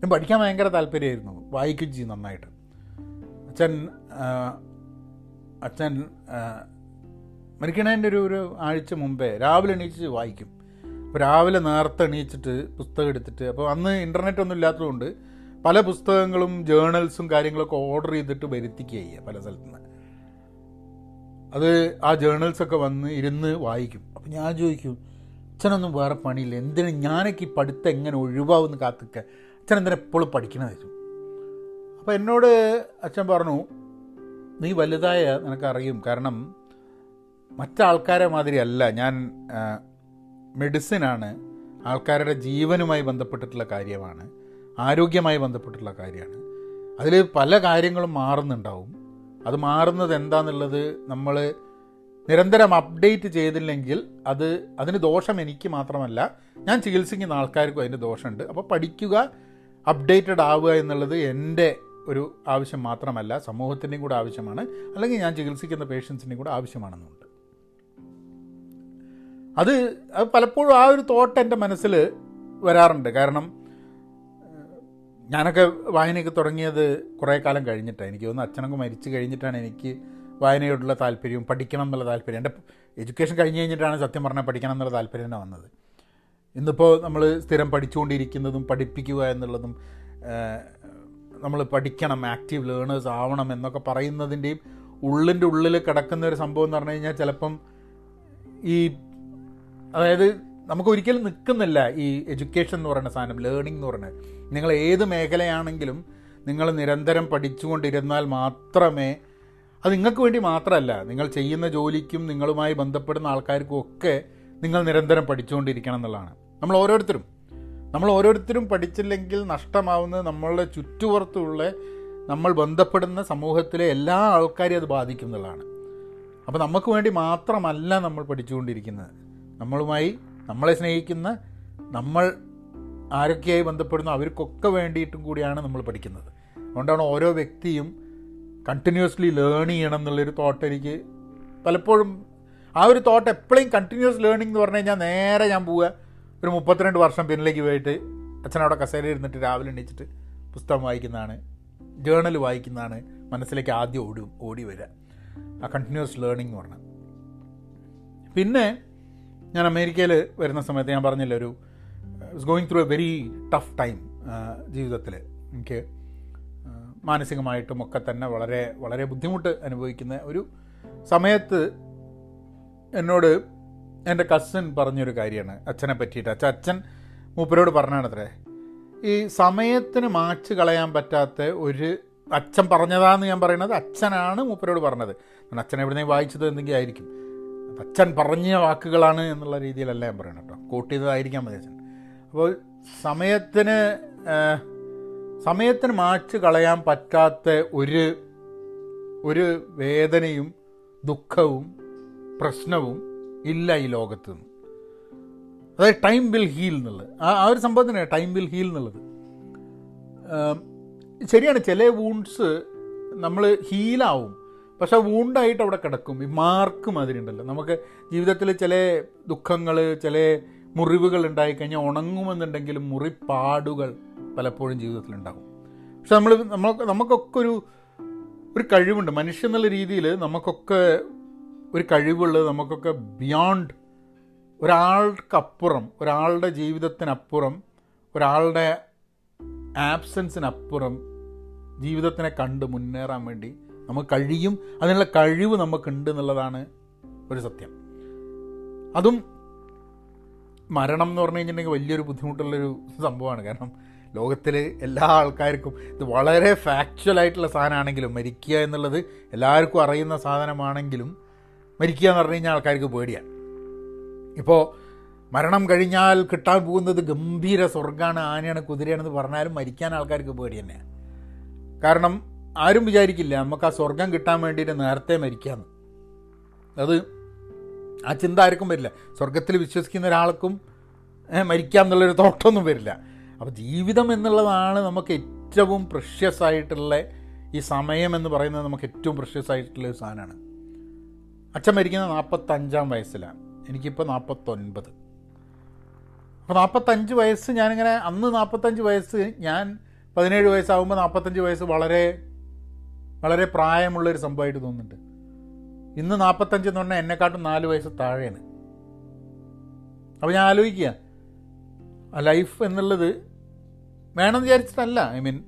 ഞാൻ പഠിക്കാൻ ഭയങ്കര താല്പര്യമായിരുന്നു, വായിക്കുകയും ചെയ്യും നന്നായിട്ട്. അച്ഛൻ മരിക്കണേൻ്റെ ഒരു ആഴ്ച മുമ്പേ രാവിലെ എണീച്ച് വായിക്കും. അപ്പോൾ രാവിലെ നേരത്തെ എണീച്ചിട്ട് പുസ്തകം എടുത്തിട്ട്, അപ്പോൾ അന്ന് ഇൻ്റർനെറ്റ് ഒന്നും ഇല്ലാത്തതുകൊണ്ട് പല പുസ്തകങ്ങളും ജേണൽസും കാര്യങ്ങളൊക്കെ ഓർഡർ ചെയ്തിട്ട് വരുത്തിക്കുക ചെയ്യുക പല സ്ഥലത്തുനിന്ന്. അത് ആ ജേണൽസൊക്കെ വന്ന് ഇരുന്ന് വായിക്കും. അപ്പം ഞാൻ ചോദിക്കും, അച്ഛനൊന്നും വേറെ പണിയില്ല, എന്തിനു ഞാനൊക്കെ ഈ പഠിത്തം എങ്ങനെ ഒഴിവാകുമെന്ന് കാത്തിക്ക, അച്ഛനെന്തിനെ എപ്പോഴും പഠിക്കണമായിരുന്നു. അപ്പോൾ എന്നോട് അച്ഛൻ പറഞ്ഞു, നീ വലുതായ നിനക്കറിയും, കാരണം മറ്റാൾക്കാരെ മാതിരി അല്ല ഞാൻ, മെഡിസിനാണ്, ആൾക്കാരുടെ ജീവനുമായി ബന്ധപ്പെട്ടിട്ടുള്ള കാര്യമാണ്, ആരോഗ്യമായി ബന്ധപ്പെട്ടിട്ടുള്ള കാര്യമാണ്. അതിൽ പല കാര്യങ്ങളും മാറുന്നുണ്ടാവും. അത് മാറുന്നത് എന്താണെന്നുള്ളത് നമ്മൾ നിരന്തരം അപ്ഡേറ്റ് ചെയ്തില്ലെങ്കിൽ അതിന് ദോഷം എനിക്ക് മാത്രമല്ല, ഞാൻ ചികിത്സിക്കുന്ന ആൾക്കാർക്കും അതിൻ്റെ ദോഷമുണ്ട്. അപ്പോൾ പഠിക്കുക, അപ്ഡേറ്റഡ് ആവുക എന്നുള്ളത് എൻ്റെ ഒരു ആവശ്യം മാത്രമല്ല, സമൂഹത്തിൻ്റെയും കൂടെ ആവശ്യമാണ്, അല്ലെങ്കിൽ ഞാൻ ചികിത്സിക്കുന്ന പേഷ്യൻസിൻ്റെയും കൂടെ ആവശ്യമാണെന്നുണ്ട്. അത് പലപ്പോഴും ആ ഒരു തോട്ട് എൻ്റെ മനസ്സിൽ വരാറുണ്ട്. കാരണം ഞാനൊക്കെ വായനയൊക്കെ തുടങ്ങിയത് കുറേ കാലം കഴിഞ്ഞിട്ടാണ്. എനിക്ക് തോന്നുന്നു അച്ഛനൊക്കെ മരിച്ചു കഴിഞ്ഞിട്ടാണ് എനിക്ക് വായനയോടുള്ള താല്പര്യവും പഠിക്കണം എന്നുള്ള താല്പര്യം, എൻ്റെ എഡ്യൂക്കേഷൻ കഴിഞ്ഞ് കഴിഞ്ഞിട്ടാണ് സത്യം പറഞ്ഞാൽ പഠിക്കണം എന്നുള്ള താല്പര്യം തന്നെ വന്നത്. ഇന്നിപ്പോൾ നമ്മൾ സ്ഥിരം പഠിച്ചുകൊണ്ടിരിക്കുന്നതും പഠിപ്പിക്കുക എന്നുള്ളതും നമ്മൾ പഠിക്കണം, ആക്റ്റീവ് ലേണേഴ്സ് ആവണം എന്നൊക്കെ പറയുന്നതിൻ്റെയും ഉള്ളിൻ്റെ ഉള്ളിൽ കിടക്കുന്ന ഒരു സംഭവം എന്ന് പറഞ്ഞു കഴിഞ്ഞാൽ ചിലപ്പം അതായത് നമുക്ക് ഒരിക്കലും നിൽക്കുന്നില്ല ഈ എഡ്യൂക്കേഷൻ എന്ന് പറയുന്ന സാധനം, ലേണിംഗ് എന്ന് പറയുന്നത്. നിങ്ങൾ ഏത് മേഖലയാണെങ്കിലും നിങ്ങൾ നിരന്തരം പഠിച്ചുകൊണ്ടിരുന്നാൽ മാത്രമേ, അത് നിങ്ങൾക്ക് വേണ്ടി മാത്രമല്ല, നിങ്ങൾ ചെയ്യുന്ന ജോലിക്കും നിങ്ങളുമായി ബന്ധപ്പെടുന്ന ആൾക്കാർക്കും ഒക്കെ നിങ്ങൾ നിരന്തരം പഠിച്ചുകൊണ്ടിരിക്കണം എന്നുള്ളതാണ്. നമ്മൾ ഓരോരുത്തരും പഠിച്ചില്ലെങ്കിൽ നഷ്ടമാവുന്നത് നമ്മളുടെ ചുറ്റുപുറത്തുള്ള നമ്മൾ ബന്ധപ്പെടുന്ന സമൂഹത്തിലെ എല്ലാ ആൾക്കാരെയും അത് ബാധിക്കും എന്നുള്ളതാണ്. അപ്പോൾ നമുക്ക് വേണ്ടി മാത്രമല്ല നമ്മൾ പഠിച്ചുകൊണ്ടിരിക്കുന്നത്, നമ്മളെ സ്നേഹിക്കുന്ന, നമ്മൾ ആരൊക്കെയായി ബന്ധപ്പെടുന്ന അവർക്കൊക്കെ വേണ്ടിയിട്ടും കൂടിയാണ് നമ്മൾ പഠിക്കുന്നത്. അതുകൊണ്ടാണ് ഓരോ വ്യക്തിയും കണ്ടിന്യൂസ്ലി ലേൺ ചെയ്യണം എന്നുള്ളൊരു തോട്ട് എനിക്ക് പലപ്പോഴും. ആ ഒരു തോട്ട് എപ്പോഴും കണ്ടിന്യൂസ് ലേണിംഗ് എന്ന് പറഞ്ഞു കഴിഞ്ഞാൽ നേരെ ഞാൻ പോവുക ഒരു 32 വർഷം പിന്നിലേക്ക് പോയിട്ട് അച്ഛനവിടെ കസേരയിൽ ഇരുന്നിട്ട് രാവിലെ എണീച്ചിട്ട് പുസ്തകം വായിക്കുന്നതാണ്, ജേണൽ വായിക്കുന്നതാണ്, മനസ്സിലേക്ക് ആദ്യം ഓടി വരിക, ആ കണ്ടിന്യൂസ് ലേണിംഗ് എന്ന് പറഞ്ഞാൽ. പിന്നെ ഞാൻ അമേരിക്കയിൽ വരുന്ന സമയത്ത് ഞാൻ പറഞ്ഞില്ല, ഒരു it's going through a very tough time. ജീവിതത്തിൽ എനിക്ക് മാനസികമായിട്ടും ഒക്കെ തന്നെ വളരെ വളരെ ബുദ്ധിമുട്ട് അനുഭവിക്കുന്ന ഒരു സമയത്ത് എന്നോട് എൻ്റെ കസിൻ പറഞ്ഞൊരു കാര്യമാണ് അച്ഛനെ പറ്റിയിട്ട്. അച്ഛൻ മൂപ്പരോട് പറഞ്ഞാണത്രേ, ഈ സമയത്തിന് മാച്ച് കളയാൻ പറ്റാത്ത ഒരു അച്ഛൻ പറഞ്ഞതാന്ന് ഞാൻ പറയണത് അച്ഛനാണ് മൂപ്പരോട് പറഞ്ഞത്. കാരണം അച്ഛൻ എവിടെയും വായിച്ചത് എന്തെങ്കിലും ആയിരിക്കും, അച്ഛൻ പറഞ്ഞ വാക്കുകളാണ് എന്നുള്ള രീതിയിലല്ല ഞാൻ പറയണം കേട്ടോ, കോട്ട് ചെയ്തതായിരിക്കാൻ മതി അച്ഛൻ. അപ്പോൾ സമയത്തിന് മാച്ച് കളയാൻ പറ്റാത്ത ഒരു വേദനയും ദുഃഖവും പ്രശ്നവും ഇല്ല ഈ ലോകത്ത് നിന്ന്. അതായത് ടൈം വിൽ ഹീൽ എന്നുള്ളത്, ആ ഒരു സംഭവത്തിന് ടൈം വിൽ ഹീൽ എന്നുള്ളത് ശരിയാണ്. ചില വൂണ്ട്സ് നമ്മൾ ഹീലാവും, പക്ഷെ വൂണ്ടായിട്ട് അവിടെ കിടക്കും. ഈ മാർക്ക് മാതിരി ഉണ്ടല്ലോ, നമുക്ക് ജീവിതത്തിൽ ചില ദുഃഖങ്ങൾ ചില മുറിവുകൾ ഉണ്ടായിക്കഴിഞ്ഞാൽ ഉണങ്ങുമെന്നുണ്ടെങ്കിലും മുറിപ്പാടുകൾ പലപ്പോഴും ജീവിതത്തിലുണ്ടാകും. പക്ഷെ നമുക്കൊക്കെ ഒരു കഴിവുണ്ട് മനുഷ്യനെന്നുള്ള രീതിയിൽ. നമുക്കൊക്കെ ഒരു കഴിവുള്ളത്, നമുക്കൊക്കെ ബിയോണ്ട് ഒരാൾക്കപ്പുറം, ഒരാളുടെ ജീവിതത്തിനപ്പുറം, ഒരാളുടെ ആബ്സെൻസിനപ്പുറം ജീവിതത്തിനെ കണ്ട് മുന്നേറാൻ വേണ്ടി നമുക്ക് കഴിയും. അതിനുള്ള കഴിവ് നമുക്കുണ്ട് എന്നുള്ളതാണ് ഒരു സത്യം. അതും മരണം എന്ന് പറഞ്ഞു കഴിഞ്ഞിട്ടുണ്ടെങ്കിൽ വലിയൊരു ബുദ്ധിമുട്ടുള്ളൊരു സംഭവമാണ്. കാരണം ലോകത്തിൽ എല്ലാ ആൾക്കാർക്കും ഇത് വളരെ ഫാക്ച്വലായിട്ടുള്ള സാധനമാണെങ്കിലും, മരിക്കുക എന്നുള്ളത് എല്ലാവർക്കും അറിയുന്ന സാധനമാണെങ്കിലും, മരിക്കുക എന്ന് പറഞ്ഞു കഴിഞ്ഞാൽ ആൾക്കാർക്ക് പേടിയാണ്. ഇപ്പോൾ മരണം കഴിഞ്ഞാൽ കിട്ടാൻ പോകുന്നത് ഗംഭീര സ്വർഗ്ഗമാണ്, ആനയാണ് കുതിരയാണെന്ന് പറഞ്ഞാലും മരിക്കാൻ ആൾക്കാർക്ക് പേടി തന്നെയാണ്. കാരണം ആരും വിചാരിക്കില്ല നമുക്ക് ആ സ്വർഗം കിട്ടാൻ വേണ്ടിയിട്ട് നേരത്തെ മരിക്കാമെന്ന്. അത് ആ ചിന്ത ആർക്കും വരില്ല. സ്വർഗത്തിൽ വിശ്വസിക്കുന്ന ഒരാൾക്കും മരിക്കാം എന്നുള്ളൊരു തോട്ടൊന്നും വരില്ല. അപ്പോൾ ജീവിതം എന്നുള്ളതാണ് നമുക്ക് ഏറ്റവും പ്രഷ്യസ് ആയിട്ടുള്ള, ഈ സമയം എന്ന് പറയുന്നത് നമുക്ക് ഏറ്റവും പ്രഷ്യസ് ആയിട്ടുള്ള ഒരു സാധനമാണ്. അച്ഛൻ മരിക്കുന്നത് 45 വയസ്സിലാണ്, എനിക്കിപ്പോൾ 49. അപ്പോൾ 45 വയസ്സ് ഞാനിങ്ങനെ, അന്ന് 45 വയസ്സ്, ഞാൻ 17 വയസ്സാകുമ്പോൾ 45 വയസ്സ് വളരെ വളരെ പ്രായമുള്ളൊരു സംഭവമായിട്ട് തോന്നുന്നുണ്ട്. ഇന്ന് 45 എന്ന് പറഞ്ഞാൽ എന്നെക്കാട്ടും 4 വയസ്സ് താഴെയാണ്. അപ്പോൾ ഞാൻ ആലോചിക്കുക, ആ ലൈഫ് എന്നുള്ളത് വേണമെന്ന് വിചാരിച്ചിട്ടല്ല. I mean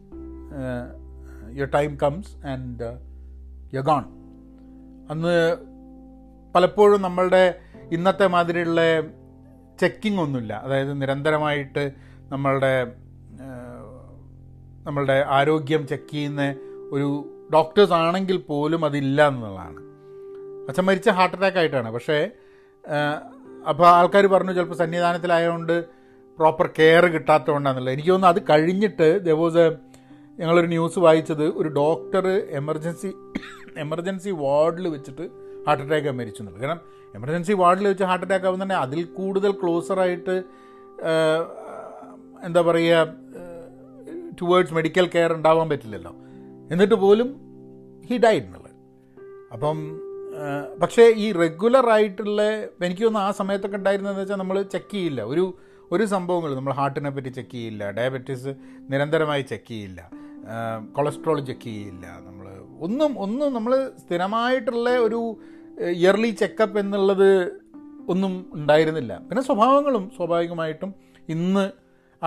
your time comes and your gone. അന്ന് പലപ്പോഴും നമ്മളുടെ ഇന്നത്തെ മാതിരിയുള്ള ചെക്കിംഗ് ഒന്നുമില്ല. അതായത് നിരന്തരമായിട്ട് നമ്മളുടെ ആരോഗ്യം ചെക്ക് ചെയ്യുന്ന ഒരു ഡോക്ടേഴ്സ് ആണെങ്കിൽ പോലും അതില്ല എന്നുള്ളതാണ്. അച്ഛൻ മരിച്ച ഹാർട്ട് അറ്റാക്ക് ആയിട്ടാണ്. പക്ഷേ അപ്പോൾ ആൾക്കാർ പറഞ്ഞു ചിലപ്പോൾ സന്നിധാനത്തിലായതുകൊണ്ട് പ്രോപ്പർ കെയർ കിട്ടാത്തതുകൊണ്ടാണെന്നുള്ളത്. എനിക്ക് തോന്നുന്നു അത് കഴിഞ്ഞിട്ട് ഞങ്ങളൊരു ന്യൂസ് വായിച്ചത്, ഒരു ഡോക്ടർ എമർജൻസി വാർഡിൽ വെച്ചിട്ട് ഹാർട്ട് അറ്റാക്ക് മരിച്ചു എന്നുള്ളത്. കാരണം എമർജൻസി വാർഡിൽ വെച്ച് ഹാർട്ട് അറ്റാക്ക് ആവുന്നുണ്ട്, അതിൽ കൂടുതൽ ക്ലോസറായിട്ട് എന്താ പറയുക ടുവേർഡ്സ് മെഡിക്കൽ കെയർ ഉണ്ടാവാൻ പറ്റില്ലല്ലോ. എന്നിട്ട് പോലും ഹി ഡൈഡ് എന്നുള്ളത്. അപ്പം പക്ഷേ ഈ റെഗുലറായിട്ടുള്ള, എനിക്ക് തോന്നുന്നു ആ സമയത്തൊക്കെ ഉണ്ടായിരുന്നതെന്ന് വെച്ചാൽ നമ്മൾ ചെക്ക് ചെയ്യില്ല ഒരു സംഭവങ്ങൾ. നമ്മൾ ഹാർട്ടിനെ പറ്റി ചെക്ക് ചെയ്യില്ല, ഡയബറ്റീസ് നിരന്തരമായി ചെക്ക് ചെയ്യില്ല, കൊളസ്ട്രോൾ ചെക്ക് ചെയ്യില്ല, നമ്മൾ ഒന്നും നമ്മൾ സ്ഥിരമായിട്ടുള്ള ഒരു ഇയർലി ചെക്കപ്പ് എന്നുള്ളത് ഒന്നും ഉണ്ടായിരുന്നില്ല. പിന്നെ സ്വഭാവങ്ങളും സ്വാഭാവികമായിട്ടും ഇന്ന്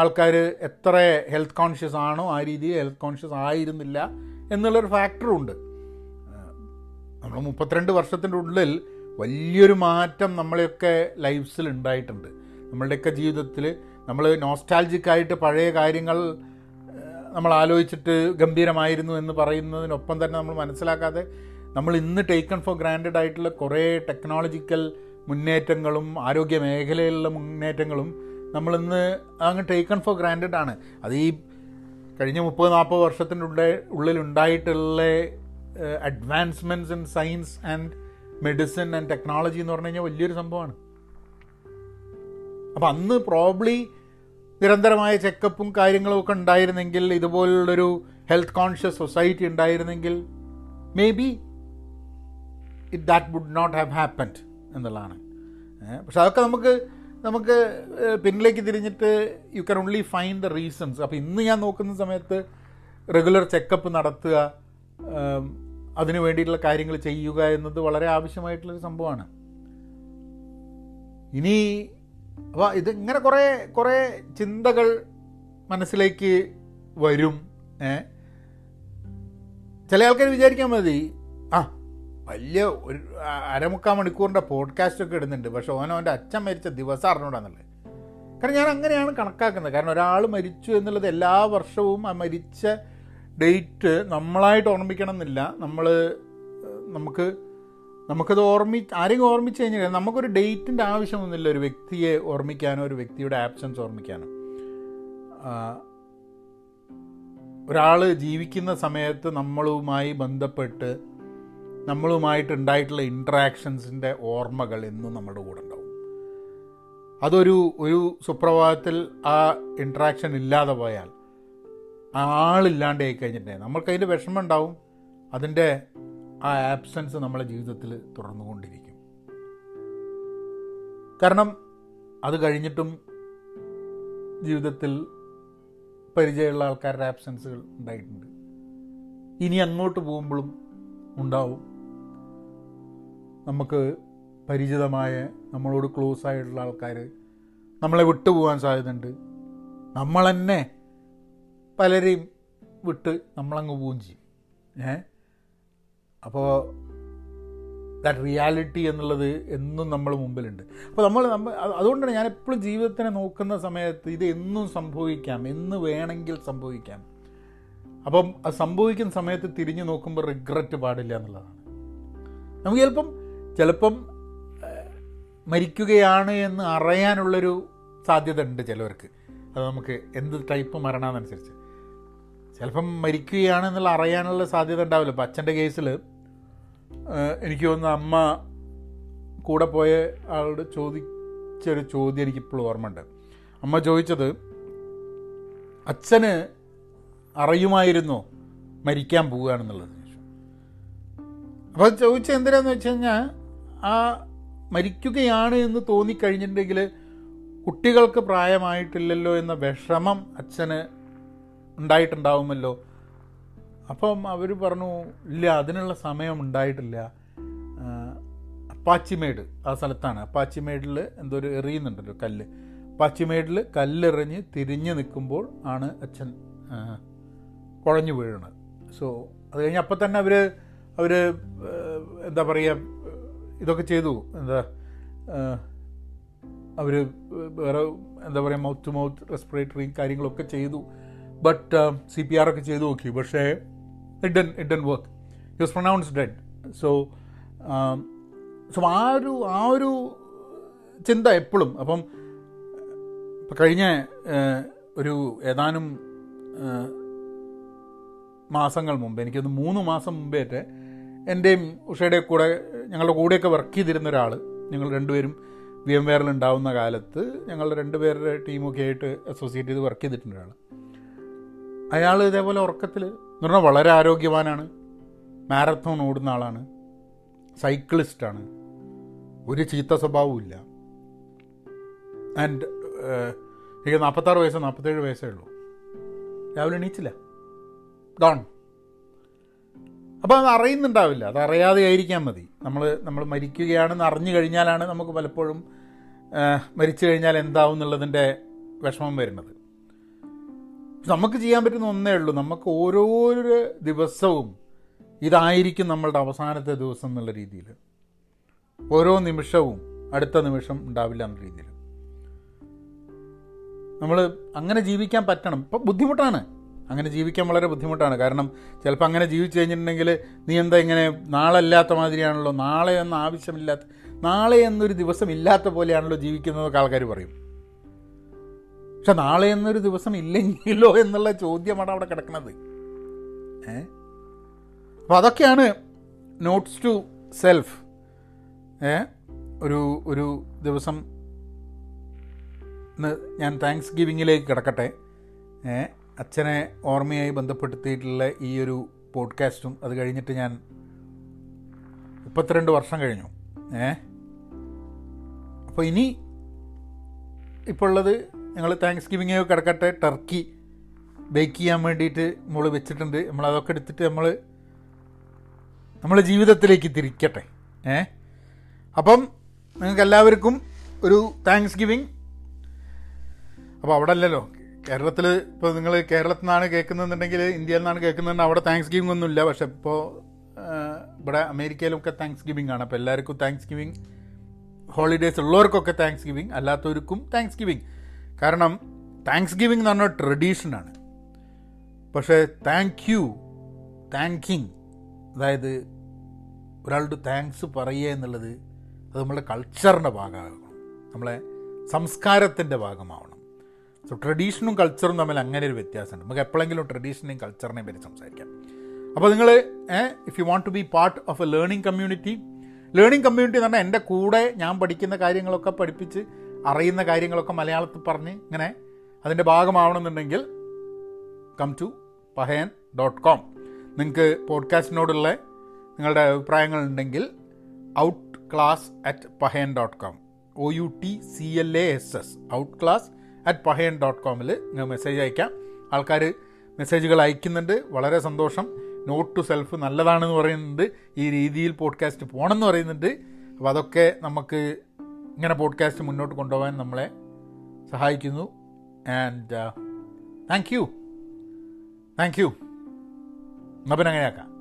ആൾക്കാർ എത്ര ഹെൽത്ത് കോൺഷ്യസ് ആണോ ആ രീതിയിൽ ഹെൽത്ത് കോൺഷ്യസ് ആയിരുന്നില്ല എന്നുള്ളൊരു ഫാക്ടറുണ്ട്. നമ്മൾ 32 വർഷത്തിൻ്റെ ഉള്ളിൽ വലിയൊരു മാറ്റം നമ്മളെയൊക്കെ ലൈഫ്സിൽ ഉണ്ടായിട്ടുണ്ട്. നമ്മളുടെയൊക്കെ ജീവിതത്തിൽ നമ്മൾ നോസ്റ്റാൾജിക്കായിട്ട് പഴയ കാര്യങ്ങൾ നമ്മൾ ആലോചിച്ചിട്ട് ഗംഭീരമായിരുന്നു എന്ന് പറയുന്നതിനൊപ്പം തന്നെ നമ്മൾ മനസ്സിലാക്കാതെ നമ്മൾ ഇന്ന് ടേക്കൺ ഫോർ ഗ്രാൻഡഡ് ആയിട്ടുള്ള കുറേ ടെക്നോളജിക്കൽ മുന്നേറ്റങ്ങളും ആരോഗ്യ മേഖലയിലുള്ള മുന്നേറ്റങ്ങളും നമ്മളിന്ന് അങ്ങ് ടേക്കൺ ഫോർ ഗ്രാൻഡഡ് ആണ്. അത് ഈ കഴിഞ്ഞ 30-40 വർഷത്തിൻ്റെ ഉള്ളിലുണ്ടായിട്ടുള്ള advancements in science and medicine and technology എന്ന് പറഞ്ഞു കഴിഞ്ഞാൽ വലിയൊരു സംഭവമാണ്. അപ്പം അന്ന് പ്രോബ്ലി നിരന്തരമായ ചെക്കപ്പും കാര്യങ്ങളും ഒക്കെ ഉണ്ടായിരുന്നെങ്കിൽ, ഇതുപോലുള്ളൊരു ഹെൽത്ത് കോൺഷ്യസ് സൊസൈറ്റി ഉണ്ടായിരുന്നെങ്കിൽ maybe that would not have happened എന്നുള്ളതാണ്. പക്ഷെ അതൊക്കെ നമുക്ക് പിന്നിലേക്ക് തിരിഞ്ഞിട്ട് you can only find the reasons. അപ്പോൾ ഇന്ന് ഞാൻ നോക്കുന്ന സമയത്ത് റെഗുലർ ചെക്കപ്പ് നടത്തുക, അതിനു വേണ്ടിയിട്ടുള്ള കാര്യങ്ങൾ ചെയ്യുക എന്നത് വളരെ ആവശ്യമായിട്ടുള്ളൊരു സംഭവമാണ്. ഇനി അപ്പോൾ ഇതിങ്ങനെ കുറേ ചിന്തകൾ മനസ്സിലേക്ക് വരും. ചില ആൾക്കാർ വിചാരിക്കാൻ മതി, ആ വലിയ ഒരു അരമുക്കാൽ മണിക്കൂറിൻ്റെ പോഡ്കാസ്റ്റൊക്കെ ഇടുന്നുണ്ട്, പക്ഷെ ഓനവൻ്റെ അച്ഛൻ മരിച്ച ദിവസം അറിഞ്ഞൂടാന്നുള്ളത്. കാരണം ഞാൻ അങ്ങനെയാണ് കണക്കാക്കുന്നത്. കാരണം ഒരാൾ മരിച്ചു എന്നുള്ളത് എല്ലാ വർഷവും ആ മരിച്ച ഡേറ്റ് നമ്മളായിട്ട് ഓർമ്മിക്കണം എന്നില്ല. നമുക്കത് ആരെങ്കിലും ഓർമ്മിച്ച് കഴിഞ്ഞാൽ നമുക്കൊരു ഡേറ്റിൻ്റെ ആവശ്യമൊന്നുമില്ല ഒരു വ്യക്തിയെ ഓർമ്മിക്കാനോ ഒരു വ്യക്തിയുടെ ആബ്സെൻസ് ഓർമ്മിക്കാനോ. ഒരാൾ ജീവിക്കുന്ന സമയത്ത് നമ്മളുമായി ബന്ധപ്പെട്ട് നമ്മളുമായിട്ടുണ്ടായിട്ടുള്ള ഇൻട്രാക്ഷൻസിൻ്റെ ഓർമ്മകൾ എന്നും നമ്മുടെ കൂടെ ഉണ്ടാവും. അതൊരു ഒരു സുപ്രഭാതത്തിൽ ആ ഇൻട്രാക്ഷൻ ഇല്ലാതെ പോയാൽ ആളില്ലാണ്ടായി കഴിഞ്ഞിട്ടുണ്ടെങ്കിൽ നമ്മൾക്കതിൻ്റെ വിഷമം ഉണ്ടാവും. അതിൻ്റെ ആ ആബ്സെൻസ് നമ്മളെ ജീവിതത്തിൽ തുടർന്നുകൊണ്ടിരിക്കും. കാരണം അത് കഴിഞ്ഞിട്ടും ജീവിതത്തിൽ പരിചയമുള്ള ആൾക്കാരുടെ ആബ്സെൻസുകൾ ഉണ്ടായിട്ടുണ്ട്, ഇനി അങ്ങോട്ട് പോകുമ്പോഴും ഉണ്ടാവും. നമുക്ക് പരിചിതമായ നമ്മളോട് ക്ലോസ് ആയിട്ടുള്ള ആൾക്കാർ നമ്മളെ വിട്ടുപോകാൻ സാധ്യതയുണ്ട്. നമ്മൾ തന്നെ പലരെയും വിട്ട് നമ്മളങ്ങ് പോവുകയും ചെയ്യും. അപ്പോൾ ദാറ്റ് റിയാലിറ്റി എന്നുള്ളത് എന്നും നമ്മൾ മുമ്പിലുണ്ട്. അപ്പോൾ നമ്മൾ അതുകൊണ്ടാണ് ഞാൻ എപ്പോഴും ജീവിതത്തിനെ നോക്കുന്ന സമയത്ത് ഇത് എന്നും സംഭവിക്കാം, എന്ന് വേണമെങ്കിൽ സംഭവിക്കാം. അപ്പം അത് സംഭവിക്കുന്ന സമയത്ത് തിരിഞ്ഞു നോക്കുമ്പോൾ റിഗ്രറ്റ് പാടില്ല എന്നുള്ളതാണ്. നമുക്ക് ചിലപ്പം മരിക്കുകയാണ് എന്ന് അറിയാനുള്ളൊരു സാധ്യത ഉണ്ട് ചിലവർക്ക്. അത് നമുക്ക് എന്ത് ടൈപ്പ് മരണമനുസരിച്ച് ചിലപ്പം മരിക്കുകയാണെന്നുള്ള അറിയാനുള്ള സാധ്യത ഉണ്ടാവില്ല. ഇപ്പം അച്ഛൻ്റെ കേസിൽ എനിക്ക് തോന്നുന്നു അമ്മ കൂടെ പോയ ആളോട് ചോദിച്ചൊരു ചോദ്യം എനിക്കിപ്പോഴും ഓർമ്മയുണ്ട്. അമ്മ ചോദിച്ചത്, അച്ഛന് അറിയുമായിരുന്നോ മരിക്കാൻ പോവുകയാണെന്നുള്ളതിന് ശേഷം. അപ്പോൾ ചോദിച്ചത് എന്തിനാന്ന് വെച്ച് കഴിഞ്ഞാൽ, ആ മരിക്കുകയാണ് എന്ന് തോന്നിക്കഴിഞ്ഞിട്ടുണ്ടെങ്കിൽ കുട്ടികൾക്ക് പ്രായമായിട്ടില്ലല്ലോ എന്ന വിഷമം അച്ഛന് ഉണ്ടായിട്ടുണ്ടാവുമല്ലോ. അപ്പം അവർ പറഞ്ഞു, ഇല്ല, അതിനുള്ള സമയം ഉണ്ടായിട്ടില്ല. അപ്പാച്ചിമേട് ആ സ്ഥലത്താണ്, അപ്പാച്ചിമേടിൽ എന്തോ ഒരു എറിയുന്നുണ്ടല്ലോ കല്ല്, അപ്പാച്ചിമേടിൽ കല്ലെറിഞ്ഞ് തിരിഞ്ഞ് നിൽക്കുമ്പോൾ ആണ് അച്ഛൻ കുഴഞ്ഞു വീഴുന്നത്. സോ അത് കഴിഞ്ഞ് അപ്പം തന്നെ അവർ എന്താ പറയുക, ഇതൊക്കെ ചെയ്തു, അവർ വേറെ എന്താ പറയുക, മൗത്ത് ടു മൗത്ത് റെസ്പിറേറ്ററി കാര്യങ്ങളൊക്കെ ചെയ്തു. ബട്ട് CPR ഒക്കെ ചെയ്ത് നോക്കി, പക്ഷേ it didn't work. He was pronounced dead. So ആ ഒരു ചിന്ത എപ്പോഴും. അപ്പം കഴിഞ്ഞ ഒരു ഏതാനും മാസങ്ങൾ മുമ്പ്, എനിക്കൊന്ന് 3 മാസം മുമ്പേറ്റ എൻ്റെയും ഉഷയുടെ കൂടെ ഞങ്ങളുടെ കൂടെയൊക്കെ വർക്ക് ചെയ്തിരുന്ന ഒരാൾ, ഞങ്ങൾ രണ്ടുപേരും VMware ഉണ്ടാവുന്ന കാലത്ത് ഞങ്ങൾ രണ്ടുപേരുടെ ടീമൊക്കെ ആയിട്ട് അസോസിയേറ്റ് ചെയ്ത് വർക്ക് ചെയ്തിട്ടുണ്ട് ഒരാൾ. അയാൾ ഇതേപോലെ ഉറക്കത്തിൽ എന്ന് പറഞ്ഞാൽ വളരെ ആരോഗ്യവാനാണ്, മാരത്തോൺ ഓടുന്ന ആളാണ്, സൈക്കിളിസ്റ്റാണ്, ഒരു ചീത്ത സ്വഭാവവും ഇല്ല. ആൻഡ് എനിക്ക് 46 വയസ്സോ 47 വയസ്സേ ഉള്ളൂ. രാവിലെ എണീച്ചില്ല, ഗോൺ. അപ്പോൾ അത് അറിയുന്നുണ്ടാവില്ല, അത് അറിയാതെ ആയിരിക്കാൻ മതി. നമ്മൾ മരിക്കുകയാണെന്ന് അറിഞ്ഞു കഴിഞ്ഞാലാണ് നമുക്ക് പലപ്പോഴും മരിച്ചു കഴിഞ്ഞാൽ എന്താവും എന്നുള്ളതിൻ്റെ വിഷമം വരുന്നത്. നമുക്ക് ചെയ്യാൻ പറ്റുന്ന ഒന്നേ ഉള്ളൂ, നമുക്ക് ഓരോരോ ദിവസവും ഇതായിരിക്കും നമ്മളുടെ അവസാനത്തെ ദിവസം എന്നുള്ള രീതിയിൽ, ഓരോ നിമിഷവും അടുത്ത നിമിഷം ഉണ്ടാവില്ല എന്ന രീതിയിൽ നമ്മൾ അങ്ങനെ ജീവിക്കാൻ പറ്റണം. ഇപ്പം ബുദ്ധിമുട്ടാണ്, അങ്ങനെ ജീവിക്കാൻ വളരെ ബുദ്ധിമുട്ടാണ്. കാരണം ചിലപ്പോൾ അങ്ങനെ ജീവിച്ചു കഴിഞ്ഞിട്ടുണ്ടെങ്കിൽ നീ എന്താ ഇങ്ങനെ നാളെ അല്ലാത്ത മാതിരിയാണല്ലോ, നാളെ എന്ന ആവശ്യമില്ലാത്ത, നാളെ എന്നൊരു ദിവസം ഇല്ലാത്ത പോലെയാണല്ലോ ജീവിക്കുന്നതൊക്കെ ആൾക്കാർ പറയും. പക്ഷെ നാളെ എന്നൊരു ദിവസം ഇല്ലെങ്കിലോ എന്നുള്ള ചോദ്യമാണ് അവിടെ കിടക്കുന്നത്. അപ്പോൾ അതൊക്കെയാണ് നോട്ട്സ് ടു സെൽഫ്. ഒരു ദിവസം ഞാൻ താങ്ക്സ് ഗിവിങ്ങിലേക്ക് കിടക്കട്ടെ. അച്ഛനെ ഓർമ്മയായി ബന്ധപ്പെടുത്തിയിട്ടുള്ള ഈ ഒരു പോഡ്കാസ്റ്റും അത് കഴിഞ്ഞിട്ട് ഞാൻ 32 വർഷം കഴിഞ്ഞു. അപ്പോൾ ഇനി ഇപ്പോൾ ഉള്ളത് ഞങ്ങൾ താങ്ക്സ് ഗിവിങ് കിടക്കട്ടെ. ടർക്കി ബേക്ക് ചെയ്യാൻ വേണ്ടിയിട്ട് നമ്മൾ വെച്ചിട്ടുണ്ട്, നമ്മളതൊക്കെ എടുത്തിട്ട് നമ്മൾ നമ്മൾ ജീവിതത്തിലേക്ക് തിരിക്കട്ടെ. അപ്പം നിങ്ങൾക്കെല്ലാവർക്കും ഒരു താങ്ക്സ് ഗിവിങ്. അപ്പോൾ അവിടെ അല്ലല്ലോ, കേരളത്തിൽ ഇപ്പോൾ നിങ്ങൾ കേരളത്തിൽ നിന്നാണ് കേൾക്കുന്നുണ്ടെങ്കിൽ, ഇന്ത്യയിൽ നിന്നാണ് കേൾക്കുന്നുണ്ടെങ്കിൽ അവിടെ താങ്ക്സ് ഗിവിംഗ് ഒന്നുമില്ല. പക്ഷെ ഇപ്പോൾ ഇവിടെ അമേരിക്കയിലൊക്കെ താങ്ക്സ് ഗിവിംഗ് ആണ്. അപ്പോൾ എല്ലാവർക്കും താങ്ക്സ് ഗിവിംഗ്, ഹോളിഡേയ്സ് ഉള്ളവർക്കൊക്കെ താങ്ക്സ് ഗിവിംഗ്, അല്ലാത്തവർക്കും താങ്ക്സ് ഗിവിംഗ്. കാരണം താങ്ക്സ് ഗിവിംഗ് എന്ന് പറഞ്ഞാൽ ട്രഡീഷനാണ്. പക്ഷേ താങ്ക് യു, താങ്കിങ്, അതായത് ഒരാളുടെ താങ്ക്സ് പറയുക എന്നുള്ളത് അത് നമ്മളെ കൾച്ചറിൻ്റെ ഭാഗമാകണം, നമ്മളെ സംസ്കാരത്തിൻ്റെ ഭാഗമാവണം. സോ ട്രഡീഷനും കൾച്ചറും തമ്മിൽ അങ്ങനെ ഒരു വ്യത്യാസമുണ്ട്. നമുക്ക് എപ്പോഴെങ്കിലും ട്രഡീഷനെയും കൾച്ചറിനെയും പറ്റി സംസാരിക്കാം. അപ്പോൾ നിങ്ങൾ if you want to be part of a learning community, learning community എന്ന് പറഞ്ഞാൽ എൻ്റെ കൂടെ ഞാൻ പഠിക്കുന്ന കാര്യങ്ങളൊക്കെ പഠിപ്പിച്ച് അറിയുന്ന കാര്യങ്ങളൊക്കെ മലയാളത്തിൽ പറഞ്ഞ് ഇങ്ങനെ അതിൻ്റെ ഭാഗമാവണമെന്നുണ്ടെങ്കിൽ കം ടു pahayan.com. നിങ്ങൾക്ക് പോഡ്കാസ്റ്റിനോടുള്ള നിങ്ങളുടെ അഭിപ്രായങ്ങളുണ്ടെങ്കിൽ outclass@pahayan.com, outclass, outclass@pahayan.com നിങ്ങൾ മെസ്സേജ് അയക്കാം. ആൾക്കാർ മെസ്സേജുകൾ അയക്കുന്നുണ്ട്, വളരെ സന്തോഷം. നോട്ട് ടു സെൽഫ് നല്ലതാണെന്ന് പറയുന്നുണ്ട്, ഈ രീതിയിൽ പോഡ്കാസ്റ്റ് പോകണമെന്ന് പറയുന്നുണ്ട്. അപ്പോൾ അതൊക്കെ നമുക്ക് ഇങ്ങനെ പോഡ്കാസ്റ്റ് മുന്നോട്ട് കൊണ്ടുപോകാൻ നമ്മളെ സഹായിക്കുന്നു. And thank U. എന്നാൽ പിന്നെ അങ്ങനെയാക്കാം.